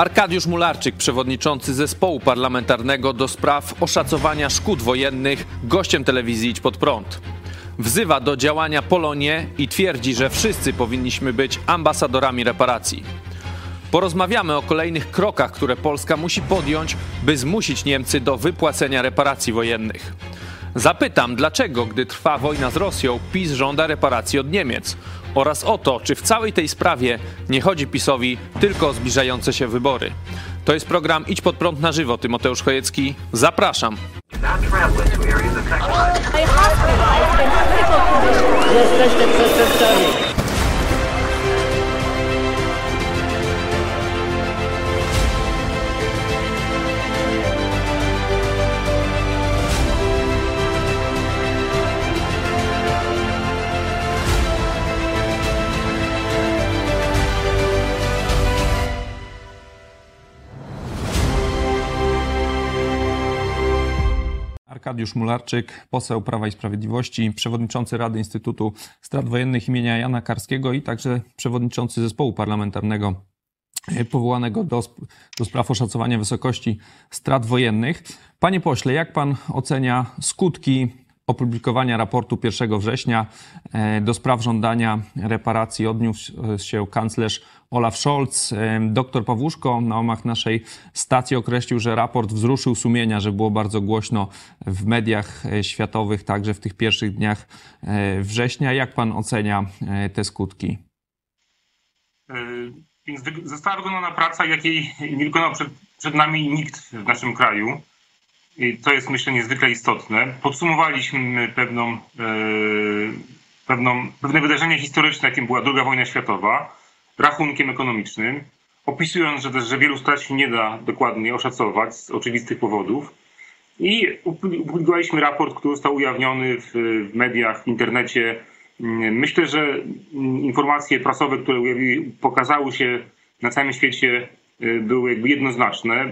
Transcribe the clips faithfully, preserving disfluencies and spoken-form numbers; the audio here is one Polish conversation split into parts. Arkadiusz Mularczyk, przewodniczący zespołu parlamentarnego do spraw oszacowania szkód wojennych, gościem telewizji Idź Pod Prąd. Wzywa do działania Polonię i twierdzi, że wszyscy powinniśmy być ambasadorami reparacji. Porozmawiamy o kolejnych krokach, które Polska musi podjąć, by zmusić Niemcy do wypłacenia reparacji wojennych. Zapytam, dlaczego, gdy trwa wojna z Rosją, PiS żąda reparacji od Niemiec oraz o to, czy w całej tej sprawie nie chodzi PiSowi tylko o zbliżające się wybory. To jest program Idź Pod Prąd na żywo. Tymoteusz Chojecki, zapraszam. Jesteśmy przestępcami. Arkadiusz Mularczyk, poseł Prawa i Sprawiedliwości, przewodniczący Rady Instytutu Strat Wojennych imienia Jana Karskiego i także przewodniczący zespołu parlamentarnego powołanego do, do spraw oszacowania wysokości strat wojennych. Panie pośle, jak pan ocenia skutki opublikowania raportu pierwszego września do spraw żądania reparacji? Odniósł się kanclerz Olaf Scholz. Doktor Pawłuszko na łamach naszej stacji określił, że raport wzruszył sumienia, że było bardzo głośno w mediach światowych, także w tych pierwszych dniach września. Jak pan ocenia te skutki? Więc została wykonana praca, jakiej nie wykonał przed, przed nami nikt w naszym kraju. I to jest, myślę, niezwykle istotne. Podsumowaliśmy pewną, yy, pewną, pewne wydarzenie historyczne, jakim była druga wojna światowa, rachunkiem ekonomicznym, opisując, że też że wielu strat się nie da dokładnie oszacować z oczywistych powodów. I opublikowaliśmy raport, który został ujawniony w, w mediach, w internecie. Myślę, że informacje prasowe, które ujawi, pokazały się na całym świecie, były jakby jednoznaczne.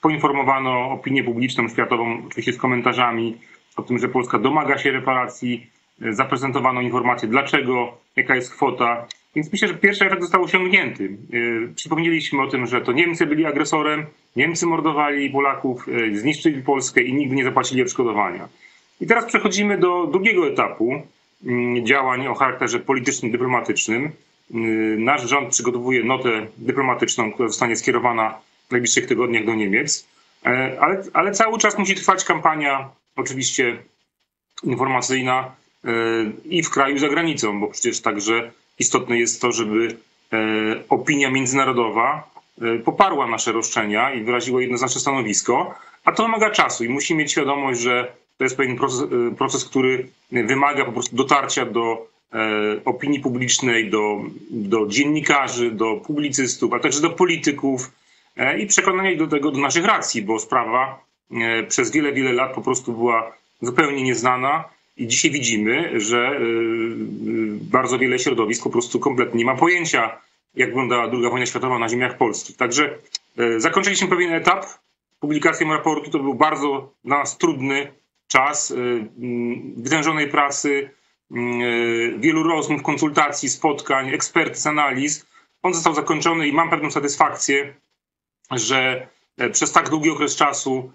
Poinformowano opinię publiczną, światową, oczywiście z komentarzami o tym, że Polska domaga się reparacji. Zaprezentowano informacje, dlaczego, jaka jest kwota. Więc myślę, że pierwszy efekt został osiągnięty. Przypomnieliśmy o tym, że to Niemcy byli agresorem, Niemcy mordowali Polaków, zniszczyli Polskę i nigdy nie zapłacili odszkodowania. I teraz przechodzimy do drugiego etapu działań o charakterze politycznym, dyplomatycznym. Nasz rząd przygotowuje notę dyplomatyczną, która zostanie skierowana w najbliższych tygodniach do Niemiec, ale, ale cały czas musi trwać kampania oczywiście informacyjna i w kraju, i za granicą, bo przecież także istotne jest to, żeby opinia międzynarodowa poparła nasze roszczenia i wyraziła jednoznaczne stanowisko, a to wymaga czasu i musi mieć świadomość, że to jest pewien proces, proces który wymaga po prostu dotarcia do opinii publicznej, do, do dziennikarzy, do publicystów, a także do polityków, i przekonanie do tego, do naszych racji, bo sprawa przez wiele, wiele lat po prostu była zupełnie nieznana i dzisiaj widzimy, że bardzo wiele środowisk po prostu kompletnie nie ma pojęcia, jak wyglądała druga wojna światowa na ziemiach polskich. Także zakończyliśmy pewien etap. Publikacją raportu to był bardzo dla nas trudny czas wytężonej pracy, wielu rozmów, konsultacji, spotkań, ekspertyz, analiz. On został zakończony i mam pewną satysfakcję, że przez tak długi okres czasu,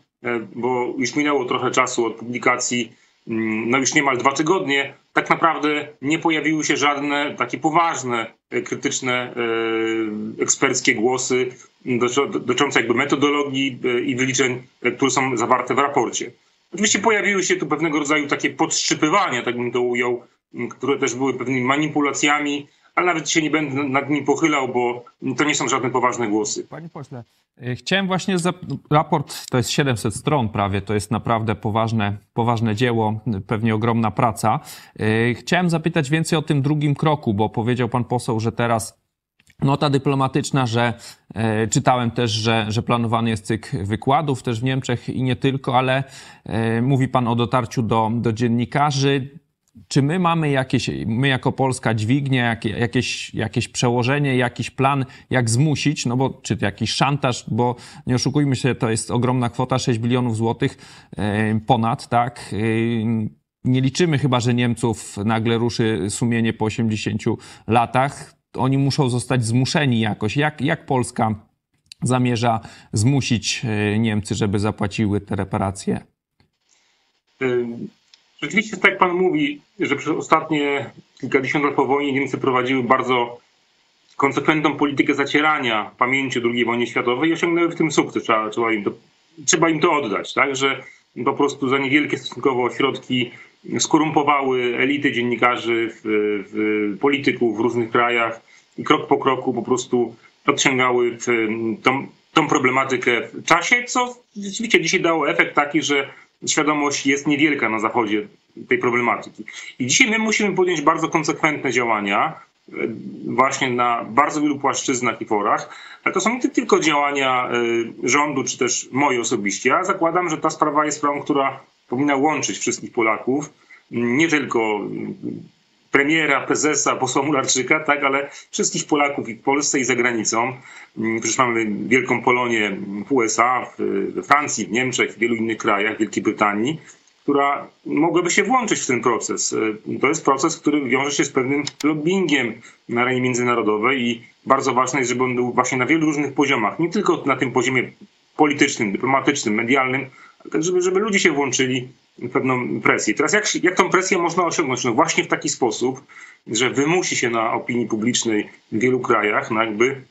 bo już minęło trochę czasu od publikacji, no już niemal dwa tygodnie, tak naprawdę nie pojawiły się żadne takie poważne, krytyczne, eksperckie głosy dotyczące jakby metodologii i wyliczeń, które są zawarte w raporcie. Oczywiście pojawiły się tu pewnego rodzaju takie podszczypywania, tak bym to ujął, które też były pewnymi manipulacjami, ale nawet się nie będę nad nim pochylał, bo to nie są żadne poważne głosy. Panie pośle, chciałem właśnie... Za... Raport to jest siedemset stron prawie, to jest naprawdę poważne, poważne dzieło, pewnie ogromna praca. Chciałem zapytać więcej o tym drugim kroku, bo powiedział pan poseł, że teraz nota dyplomatyczna, że czytałem też, że, że planowany jest cykl wykładów też w Niemczech i nie tylko, ale mówi pan o dotarciu do, do dziennikarzy. Czy my mamy jakieś, my jako Polska dźwignię, jakieś, jakieś przełożenie, jakiś plan, jak zmusić, no bo czy jakiś szantaż, bo nie oszukujmy się, to jest ogromna kwota, sześć bilionów złotych ponad, tak? Nie liczymy chyba, że Niemców nagle ruszy sumienie po osiemdziesięciu latach. Oni muszą zostać zmuszeni jakoś. Jak, jak Polska zamierza zmusić Niemcy, żeby zapłaciły te reparacje? Rzeczywiście, tak jak pan mówi, że przez ostatnie kilkadziesiąt lat po wojnie Niemcy prowadziły bardzo konsekwentną politykę zacierania pamięci o drugiej wojnie światowej i osiągnęły w tym sukces. Trzeba, trzeba, im, to, trzeba im to oddać, tak? Że po prostu za niewielkie stosunkowo środki skorumpowały elity dziennikarzy, w, w polityków w różnych krajach i krok po kroku po prostu odciągały tą, tą problematykę w czasie, co rzeczywiście dzisiaj dało efekt taki, że świadomość jest niewielka na Zachodzie tej problematyki. I dzisiaj my musimy podjąć bardzo konsekwentne działania właśnie na bardzo wielu płaszczyznach i forach. Ale to są nie tylko działania rządu, czy też moje osobiście. Ja zakładam, że ta sprawa jest sprawą, która powinna łączyć wszystkich Polaków, nie tylko premiera, prezesa, posła Mularczyka, tak, ale wszystkich Polaków i w Polsce, i za granicą. Przecież mamy wielką Polonię w U S A, we Francji, w Niemczech, w wielu innych krajach, w Wielkiej Brytanii, która mogłaby się włączyć w ten proces. To jest proces, który wiąże się z pewnym lobbyingiem na arenie międzynarodowej i bardzo ważne jest, żeby on był właśnie na wielu różnych poziomach, nie tylko na tym poziomie politycznym, dyplomatycznym, medialnym, żeby, żeby ludzie się włączyli w pewną presję. Teraz jak, jak tą presję można osiągnąć? No właśnie w taki sposób, że wymusi się na opinii publicznej w wielu krajach no jakby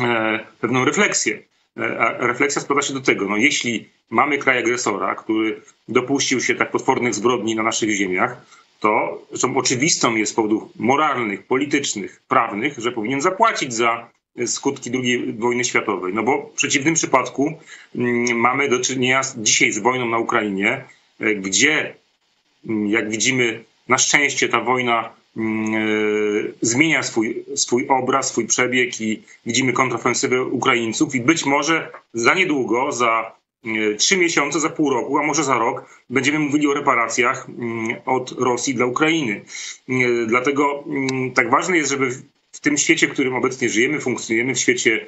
e, pewną refleksję. E, a refleksja sprowadza się do tego, no jeśli mamy kraj agresora, który dopuścił się tak potwornych zbrodni na naszych ziemiach, to zresztą oczywistą jest z powodów moralnych, politycznych, prawnych, że powinien zapłacić za skutki drugiej wojny światowej. No bo w przeciwnym przypadku mamy do czynienia dzisiaj z wojną na Ukrainie, gdzie, jak widzimy, na szczęście ta wojna zmienia swój, swój obraz, swój przebieg i widzimy kontrofensywę Ukraińców i być może za niedługo, za trzy miesiące, za pół roku, a może za rok będziemy mówili o reparacjach od Rosji dla Ukrainy. Dlatego tak ważne jest, żeby w tym świecie, w którym obecnie żyjemy, funkcjonujemy, w świecie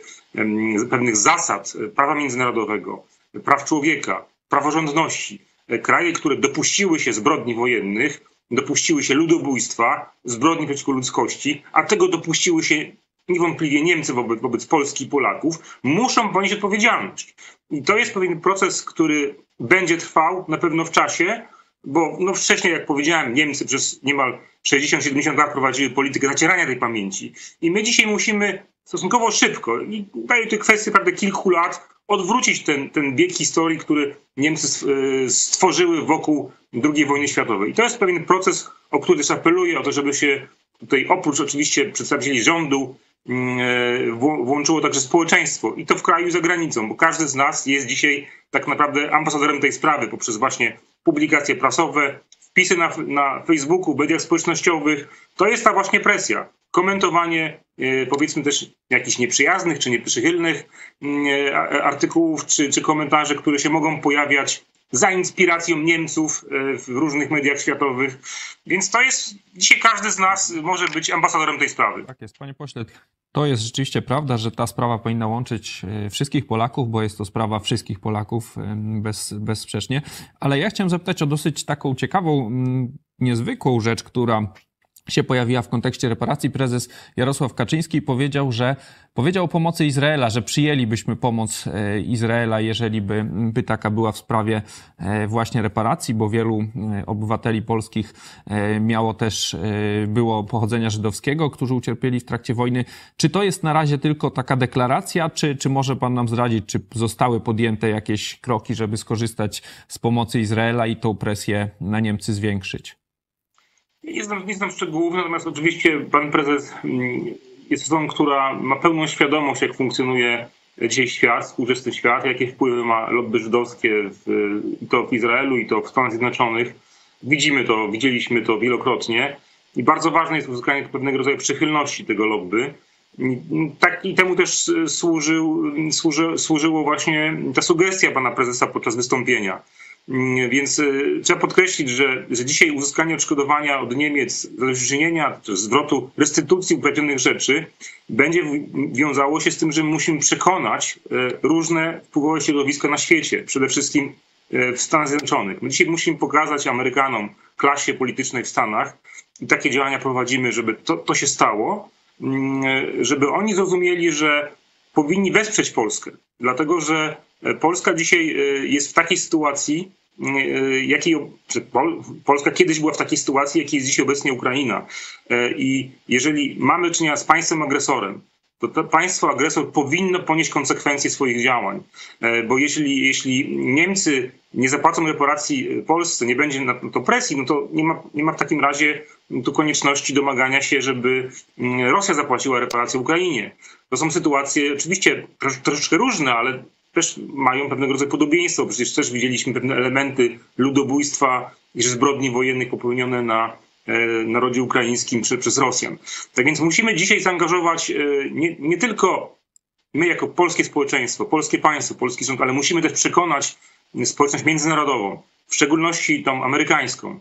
pewnych zasad prawa międzynarodowego, praw człowieka, praworządności, kraje, które dopuściły się zbrodni wojennych, dopuściły się ludobójstwa, zbrodni przeciwko ludzkości, a tego dopuściły się niewątpliwie Niemcy wobec, wobec Polski i Polaków, muszą ponieść odpowiedzialność. I to jest pewien proces, który będzie trwał na pewno w czasie, bo no wcześniej, jak powiedziałem, Niemcy przez niemal sześćdziesiąt siedemdziesiąt lat prowadziły politykę zacierania tej pamięci. I my dzisiaj musimy stosunkowo szybko, i daje to kwestię naprawdę kilku lat, odwrócić ten, ten bieg historii, który Niemcy stworzyły wokół drugiej wojny światowej. I to jest pewien proces, o który też apeluję, o to, żeby się tutaj oprócz oczywiście przedstawicieli rządu włączyło także społeczeństwo i to w kraju i za granicą, bo każdy z nas jest dzisiaj tak naprawdę ambasadorem tej sprawy poprzez właśnie publikacje prasowe, wpisy na, na Facebooku, mediach społecznościowych. To jest ta właśnie presja. Komentowanie e, powiedzmy też jakichś nieprzyjaznych czy nieprzychylnych e, artykułów czy, czy komentarzy, które się mogą pojawiać za inspiracją Niemców e, w różnych mediach światowych. Więc to jest, dzisiaj każdy z nas może być ambasadorem tej sprawy. Tak jest, panie pośle. To jest rzeczywiście prawda, że ta sprawa powinna łączyć wszystkich Polaków, bo jest to sprawa wszystkich Polaków bez, bezsprzecznie. Ale ja chciałem zapytać o dosyć taką ciekawą, niezwykłą rzecz, która się pojawiła w kontekście reparacji. Prezes Jarosław Kaczyński powiedział, że powiedział o pomocy Izraela, że przyjęlibyśmy pomoc Izraela, jeżeli by, by taka była w sprawie właśnie reparacji, bo wielu obywateli polskich miało też, było pochodzenia żydowskiego, którzy ucierpieli w trakcie wojny. Czy to jest na razie tylko taka deklaracja, czy, czy może pan nam zdradzić, czy zostały podjęte jakieś kroki, żeby skorzystać z pomocy Izraela i tą presję na Niemcy zwiększyć? Nie znam, nie znam szczegółów, natomiast oczywiście pan prezes jest osobą, która ma pełną świadomość, jak funkcjonuje dzisiaj świat, współczesny świat, jakie wpływy ma lobby żydowskie w, i to w Izraelu, i to w Stanach Zjednoczonych. Widzimy to, widzieliśmy to wielokrotnie i bardzo ważne jest uzyskanie pewnego rodzaju przychylności tego lobby. Tak, i temu też służył, służy, służyło właśnie ta sugestia pana prezesa podczas wystąpienia. Więc trzeba podkreślić, że, że dzisiaj uzyskanie odszkodowania od Niemiec, zadośćuczynienia, zwrotu, restytucji uprawnionych rzeczy będzie wiązało się z tym, że musimy przekonać różne wpływowe środowiska na świecie, przede wszystkim w Stanach Zjednoczonych. My dzisiaj musimy pokazać Amerykanom, klasie politycznej w Stanach i takie działania prowadzimy, żeby to, to się stało, żeby oni zrozumieli, że powinni wesprzeć Polskę. Dlatego, że Polska dzisiaj jest w takiej sytuacji, jakiej, Polska kiedyś była w takiej sytuacji, jakiej jest dzisiaj obecnie Ukraina. I jeżeli mamy czynienia z państwem agresorem, to, to państwo agresor powinno ponieść konsekwencje swoich działań. Bo jeśli, jeśli Niemcy nie zapłacą reparacji Polsce, nie będzie na to presji, no to nie ma, nie ma w takim razie tu konieczności domagania się, żeby Rosja zapłaciła reparacje Ukrainie. To są sytuacje oczywiście troszeczkę różne, ale też mają pewnego rodzaju podobieństwo. Przecież też widzieliśmy pewne elementy ludobójstwa i zbrodni wojennych popełnione na narodzie ukraińskim czy przez Rosjan. Tak więc musimy dzisiaj zaangażować nie, nie tylko my jako polskie społeczeństwo, polskie państwo, polski rząd, ale musimy też przekonać społeczność międzynarodową, w szczególności tą amerykańską,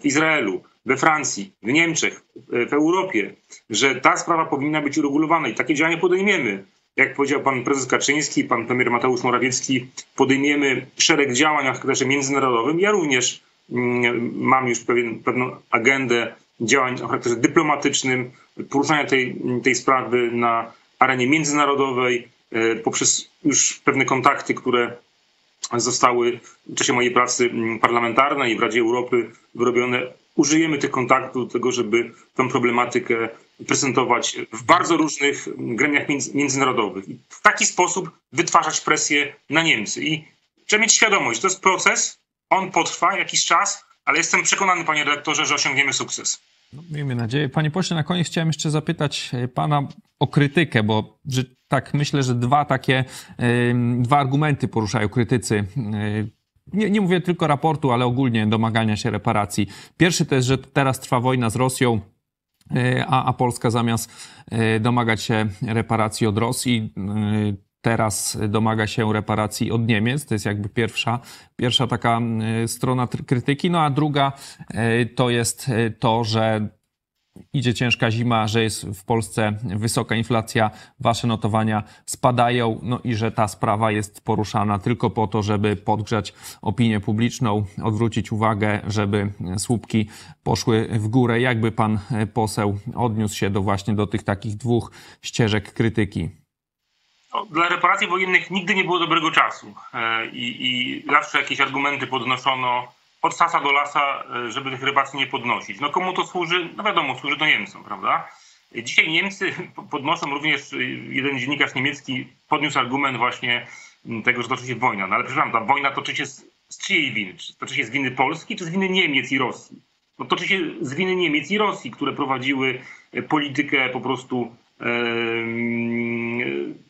w Izraelu, we Francji, w Niemczech, w Europie, że ta sprawa powinna być uregulowana i takie działania podejmiemy. Jak powiedział pan prezes Kaczyński, pan premier Mateusz Morawiecki, podejmiemy szereg działań o charakterze międzynarodowym. Ja również mam już pewien, pewną agendę działań o charakterze dyplomatycznym, poruszania tej, tej sprawy na arenie międzynarodowej poprzez już pewne kontakty, które zostały w czasie mojej pracy parlamentarnej i w Radzie Europy wyrobione. Użyjemy tych kontaktów do tego, żeby tę problematykę prezentować w bardzo różnych gremiach międzynarodowych. I w taki sposób wytwarzać presję na Niemcy. I trzeba mieć świadomość, to jest proces, on potrwa jakiś czas, ale jestem przekonany, panie redaktorze, że osiągniemy sukces. No, miejmy nadzieję. Panie pośle, na koniec chciałem jeszcze zapytać pana o krytykę, bo że, tak myślę, że dwa takie, yy, dwa argumenty poruszają krytycy. Yy, nie, nie mówię tylko raportu, ale ogólnie domagania się reparacji. Pierwszy to jest, że teraz trwa wojna z Rosją, yy, a, a Polska zamiast yy, domagać się reparacji od Rosji, yy, teraz domaga się reparacji od Niemiec. To jest jakby pierwsza, pierwsza taka strona krytyki. No a druga to jest to, że idzie ciężka zima, że jest w Polsce wysoka inflacja, wasze notowania spadają, no i że ta sprawa jest poruszana tylko po to, żeby podgrzać opinię publiczną, odwrócić uwagę, żeby słupki poszły w górę. Jakby pan poseł odniósł się do właśnie do tych takich dwóch ścieżek krytyki? Dla reparacji wojennych nigdy nie było dobrego czasu i, i zawsze jakieś argumenty podnoszono od sasa do lasa, żeby tych reparacji nie podnosić. No komu to służy? No wiadomo, służy to Niemcom, prawda? Dzisiaj Niemcy podnoszą również, jeden dziennikarz niemiecki podniósł argument właśnie tego, że toczy się wojna. No ale przepraszam, ta wojna toczy się z, z czyjej winy? Czy toczy się z winy Polski, czy z winy Niemiec i Rosji? No toczy się z winy Niemiec i Rosji, które prowadziły politykę po prostu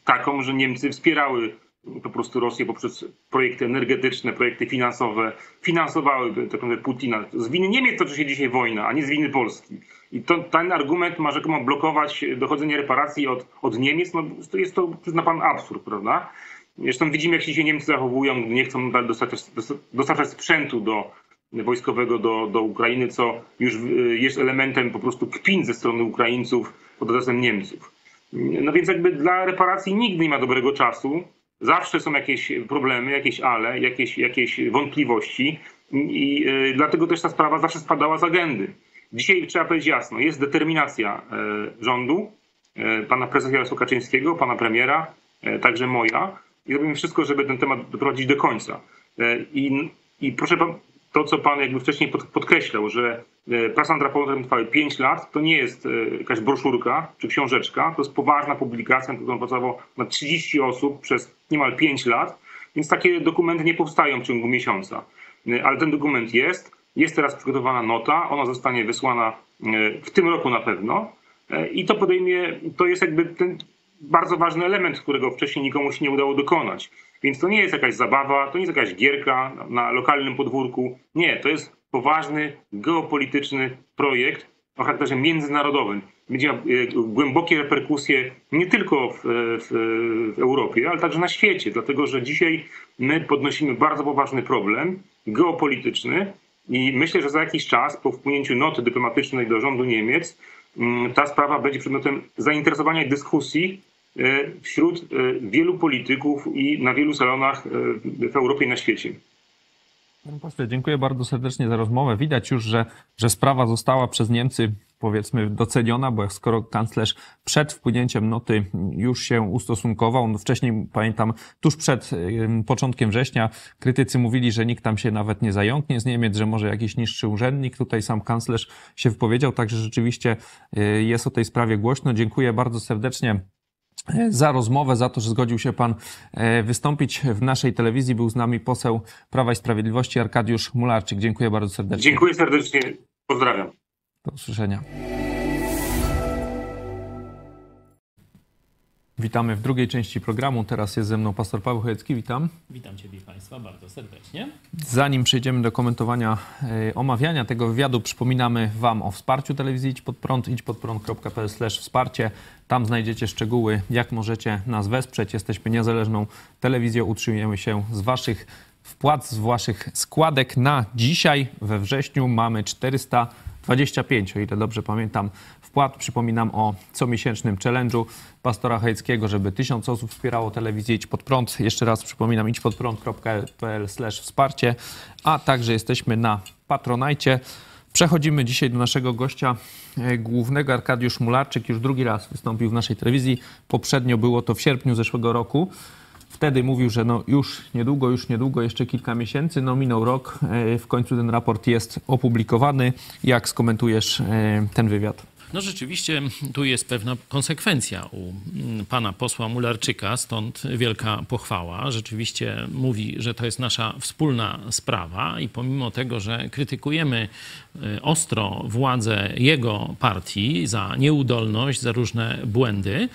taką, że Niemcy wspierały po prostu Rosję poprzez projekty energetyczne, projekty finansowe, finansowały tak naprawdę Putina. Z winy Niemiec toczy się dzisiaj wojna, a nie z winy Polski. I to, ten argument ma rzekomo blokować dochodzenie reparacji od, od Niemiec, no to jest to, przyzna pan, absurd, prawda? Zresztą widzimy, jak się dzisiaj Niemcy zachowują, nie chcą nadal dostarczać, dostarczać sprzętu do wojskowego do, do Ukrainy, co już jest elementem po prostu kpin ze strony Ukraińców pod adresem Niemców. No więc jakby dla reparacji nigdy nie ma dobrego czasu. Zawsze są jakieś problemy, jakieś ale, jakieś, jakieś wątpliwości i yy, dlatego też ta sprawa zawsze spadała z agendy. Dzisiaj trzeba powiedzieć jasno, jest determinacja yy, rządu, yy, pana prezesa Jarosława Kaczyńskiego, pana premiera, yy, także moja i robimy wszystko, żeby ten temat doprowadzić do końca. Yy, i, I proszę pan, to co pan jakby wcześniej pod, podkreślał, że prace nad raportem trwały pięć lat, to nie jest jakaś broszurka czy książeczka, to jest poważna publikacja, nad którą pracowało na trzydzieści osób przez niemal pięć lat, więc takie dokumenty nie powstają w ciągu miesiąca. Ale ten dokument jest, jest teraz przygotowana nota, ona zostanie wysłana w tym roku na pewno i to podejmie, to jest jakby ten bardzo ważny element, którego wcześniej nikomu się nie udało dokonać. Więc to nie jest jakaś zabawa, to nie jest jakaś gierka na lokalnym podwórku. Nie, to jest poważny, geopolityczny projekt o charakterze międzynarodowym. Będzie miał głębokie reperkusje nie tylko w, w, w Europie, ale także na świecie. Dlatego, że dzisiaj my podnosimy bardzo poważny problem geopolityczny i myślę, że za jakiś czas po wpłynięciu noty dyplomatycznej do rządu Niemiec ta sprawa będzie przedmiotem zainteresowania i dyskusji wśród wielu polityków i na wielu salonach w Europie i na świecie. Panie pośle, dziękuję bardzo serdecznie za rozmowę. Widać już, że, że sprawa została przez Niemcy powiedzmy doceniona, bo skoro kanclerz przed wpłynięciem noty już się ustosunkował, no wcześniej pamiętam tuż przed początkiem września krytycy mówili, że nikt tam się nawet nie zająknie z Niemiec, że może jakiś niższy urzędnik, tutaj sam kanclerz się wypowiedział, także rzeczywiście jest o tej sprawie głośno. Dziękuję bardzo serdecznie za rozmowę, za to, że zgodził się pan wystąpić w naszej telewizji. Był z nami poseł Prawa i Sprawiedliwości Arkadiusz Mularczyk. Dziękuję bardzo serdecznie. Dziękuję serdecznie. Pozdrawiam. Do usłyszenia. Witamy w drugiej części programu. Teraz jest ze mną pastor Paweł Chojecki. Witam. Witam Ciebie i Państwa bardzo serdecznie. Zanim przejdziemy do komentowania, e, omawiania tego wywiadu, przypominamy Wam o wsparciu telewizji Idź Pod Prąd. idź pod prąd kropka p l slash wsparcie. Tam znajdziecie szczegóły, jak możecie nas wesprzeć. Jesteśmy niezależną telewizją. Utrzymujemy się z Waszych wpłat, z Waszych składek. Na dzisiaj we wrześniu mamy czterysta dwadzieścia pięć, o ile dobrze pamiętam, wpłat. Przypominam o comiesięcznym challenge'u pastora Chojeckiego, żeby tysiąc osób wspierało telewizję Idź Pod Prąd. Jeszcze raz przypominam, idź pod prąd kropka p l slash wsparcie, a także jesteśmy na Patronite. Przechodzimy dzisiaj do naszego gościa głównego. Arkadiusz Mularczyk już drugi raz wystąpił w naszej telewizji. Poprzednio było to w sierpniu zeszłego roku. Wtedy mówił, że no już niedługo, już niedługo, jeszcze kilka miesięcy, no minął rok, w końcu ten raport jest opublikowany. Jak skomentujesz ten wywiad? No rzeczywiście tu jest pewna konsekwencja u pana posła Mularczyka, stąd wielka pochwała. Rzeczywiście mówi, że to jest nasza wspólna sprawa i pomimo tego, że krytykujemy ostro władzę jego partii za nieudolność, za różne błędy,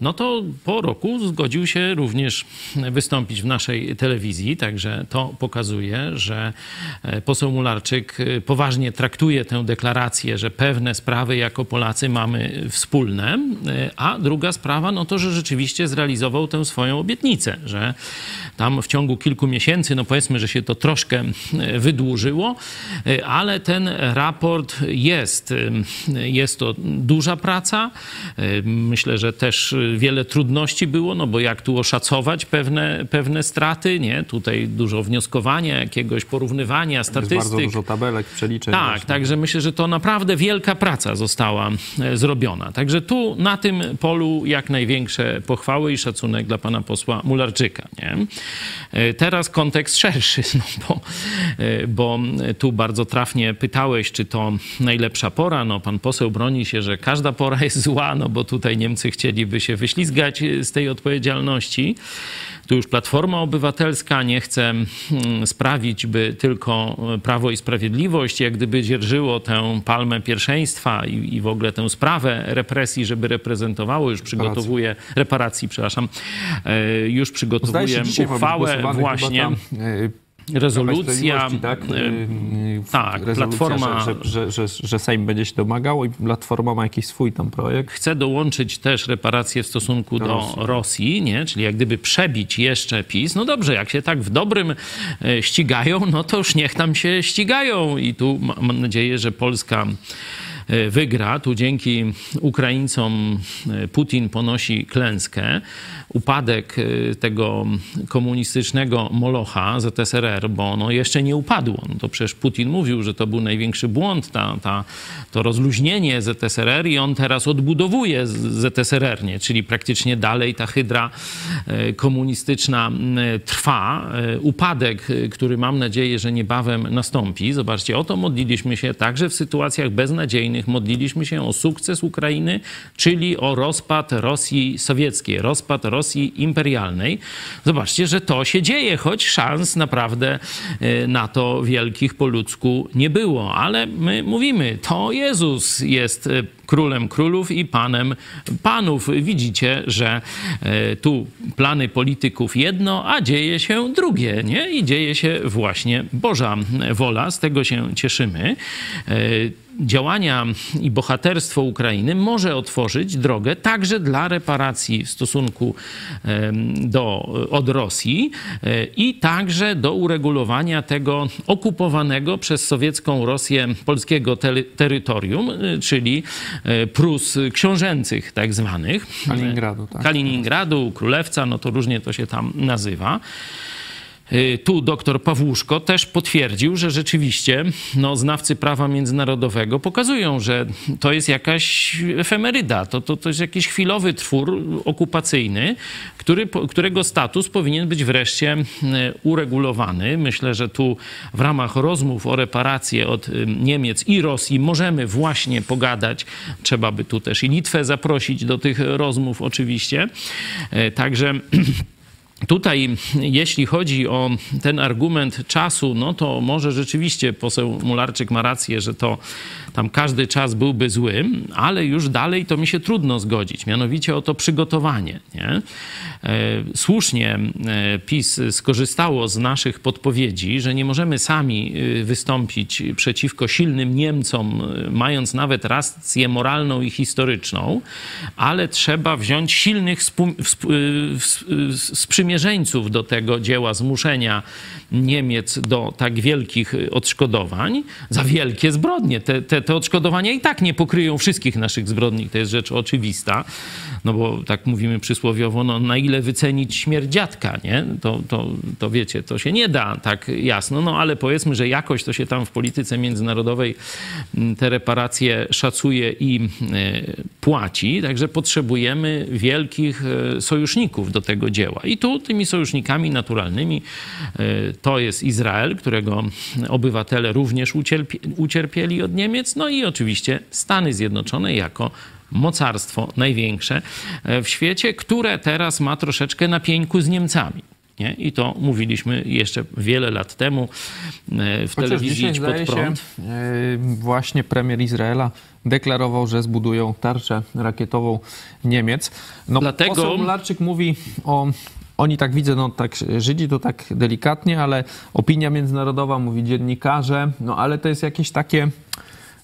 no to po roku zgodził się również wystąpić w naszej telewizji. Także to pokazuje, że poseł Mularczyk poważnie traktuje tę deklarację, że pewne sprawy jako Polacy mamy wspólne, a druga sprawa, no to, że rzeczywiście zrealizował tę swoją obietnicę, że tam w ciągu kilku miesięcy, no powiedzmy, że się to troszkę wydłużyło, ale ten raport jest. Jest to duża praca. Myślę, że też wiele trudności było, no bo jak tu oszacować pewne, pewne straty, nie? Tutaj dużo wnioskowania, jakiegoś porównywania statystyk. Jest bardzo dużo tabelek, przeliczeń. Tak, właśnie. Także myślę, że to naprawdę wielka praca została zrobiona. Także tu na tym polu jak największe pochwały i szacunek dla pana posła Mularczyka. Nie? Teraz kontekst szerszy, no bo, bo tu bardzo trafnie pytałeś, czy to najlepsza pora. No pan poseł broni się, że każda pora jest zła, no bo tutaj Niemcy chcieliby się wyślizgać z tej odpowiedzialności. Tu już Platforma Obywatelska nie chce sprawić, by tylko Prawo i Sprawiedliwość jak gdyby dzierżyło tę palmę pierwszeństwa i, i w ogóle tę sprawę represji, żeby reprezentowało. Już przygotowuje, reparacji, reparacji przepraszam, już przygotowuje uchwałę właśnie... Rezolucja, tak, tak rezolucja, Platforma... Że, że, że, że Sejm będzie się domagał i Platforma ma jakiś swój tam projekt. Chce dołączyć też reparacje w stosunku do, do Rosji. Rosji, nie? Czyli jak gdyby przebić jeszcze PiS. No dobrze, jak się tak w dobrym ścigają, no to już niech tam się ścigają. I tu mam nadzieję, że Polska wygra. Tu dzięki Ukraińcom Putin ponosi klęskę. Upadek tego komunistycznego molocha Z S R R, bo ono jeszcze nie upadło. No to przecież Putin mówił, że to był największy błąd, ta, ta, to rozluźnienie Z S R R i on teraz odbudowuje Z S R R, nie? Czyli praktycznie dalej ta hydra komunistyczna trwa. Upadek, który mam nadzieję, że niebawem nastąpi. Zobaczcie, o to modliliśmy się także w sytuacjach beznadziejnych. Modliliśmy się o sukces Ukrainy, czyli o rozpad Rosji sowieckiej, rozpad Rosji imperialnej. Zobaczcie, że to się dzieje, choć szans naprawdę na to wielkich po ludzku nie było. Ale my mówimy, to Jezus jest królem królów i panem panów. Widzicie, że tu plany polityków jedno, a dzieje się drugie, nie? I dzieje się właśnie Boża wola. Z tego się cieszymy. Działania i bohaterstwo Ukrainy może otworzyć drogę także dla reparacji w stosunku do, od Rosji i także do uregulowania tego okupowanego przez sowiecką Rosję polskiego ter- terytorium, czyli Prus książęcych tak zwanych. Kaliningradu, tak. Kaliningradu, Królewca, no to różnie to się tam nazywa. tu doktor Pawłuszko też potwierdził, że rzeczywiście no, znawcy prawa międzynarodowego pokazują, że to jest jakaś efemeryda, to, to, to jest jakiś chwilowy twór okupacyjny, który, którego status powinien być wreszcie uregulowany. Myślę, że tu w ramach rozmów o reparacje od Niemiec i Rosji możemy właśnie pogadać. Trzeba by tu też i Litwę zaprosić do tych rozmów oczywiście. Także tutaj, jeśli chodzi o ten argument czasu, no to może rzeczywiście poseł Mularczyk ma rację, że to tam każdy czas byłby zły, ale już dalej to mi się trudno zgodzić, mianowicie o to przygotowanie, nie? Słusznie PiS skorzystało z naszych podpowiedzi, że nie możemy sami wystąpić przeciwko silnym Niemcom, mając nawet rację moralną i historyczną, ale trzeba wziąć silnych sprzymierzeńców do tego dzieła zmuszenia Niemiec do tak wielkich odszkodowań za wielkie zbrodnie. Te, te, te odszkodowania i tak nie pokryją wszystkich naszych zbrodni. To jest rzecz oczywista, no bo tak mówimy przysłowiowo, no na ile wycenić śmierć dziadka, nie? To, to, to wiecie, to się nie da tak jasno, no ale powiedzmy, że jakoś to się tam w polityce międzynarodowej te reparacje szacuje i płaci, także potrzebujemy wielkich sojuszników do tego dzieła. I tu tymi sojusznikami naturalnymi to jest Izrael, którego obywatele również ucierpie, ucierpieli od Niemiec, no i oczywiście Stany Zjednoczone jako mocarstwo największe w świecie, które teraz ma troszeczkę na pieńku z Niemcami. Nie? I to mówiliśmy jeszcze wiele lat temu w Chociaż telewizji Idź Pod Prąd. Się, yy, właśnie premier Izraela deklarował, że zbudują tarczę rakietową Niemiec. No, dlatego poseł Mularczyk mówi o... Oni tak widzę, no tak Żydzi to tak delikatnie, ale opinia międzynarodowa mówi, dziennikarze, no ale to jest jakieś takie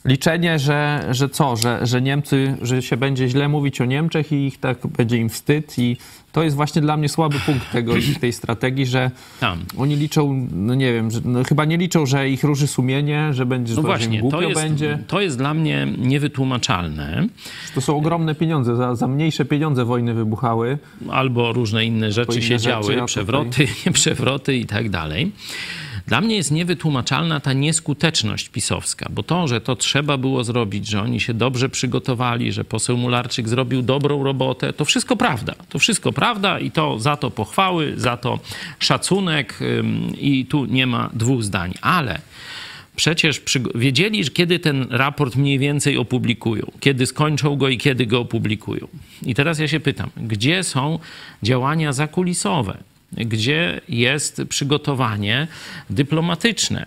liczenie, że, że co, że, że Niemcy, że się będzie źle mówić o Niemczech i ich tak będzie im wstyd i to jest właśnie dla mnie słaby punkt tego, tej strategii, że Tam. oni liczą, no nie wiem, że, no chyba nie liczą, że ich ruszy sumienie, że będzie, no właśnie, im głupio to jest, będzie. To jest dla mnie niewytłumaczalne. To są ogromne pieniądze, za, za mniejsze pieniądze wojny wybuchały. Albo różne inne rzeczy inne się rzeczy, działy, przewroty, przewroty i tak dalej. Dla mnie jest niewytłumaczalna ta nieskuteczność pisowska, bo to, że to trzeba było zrobić, że oni się dobrze przygotowali, że poseł Mularczyk zrobił dobrą robotę, to wszystko prawda. To wszystko prawda i to za to pochwały, za to szacunek i tu nie ma dwóch zdań. Ale przecież wiedzieli, kiedy ten raport mniej więcej opublikują, kiedy skończą go i kiedy go opublikują. I teraz ja się pytam, gdzie są działania zakulisowe? Gdzie jest przygotowanie dyplomatyczne,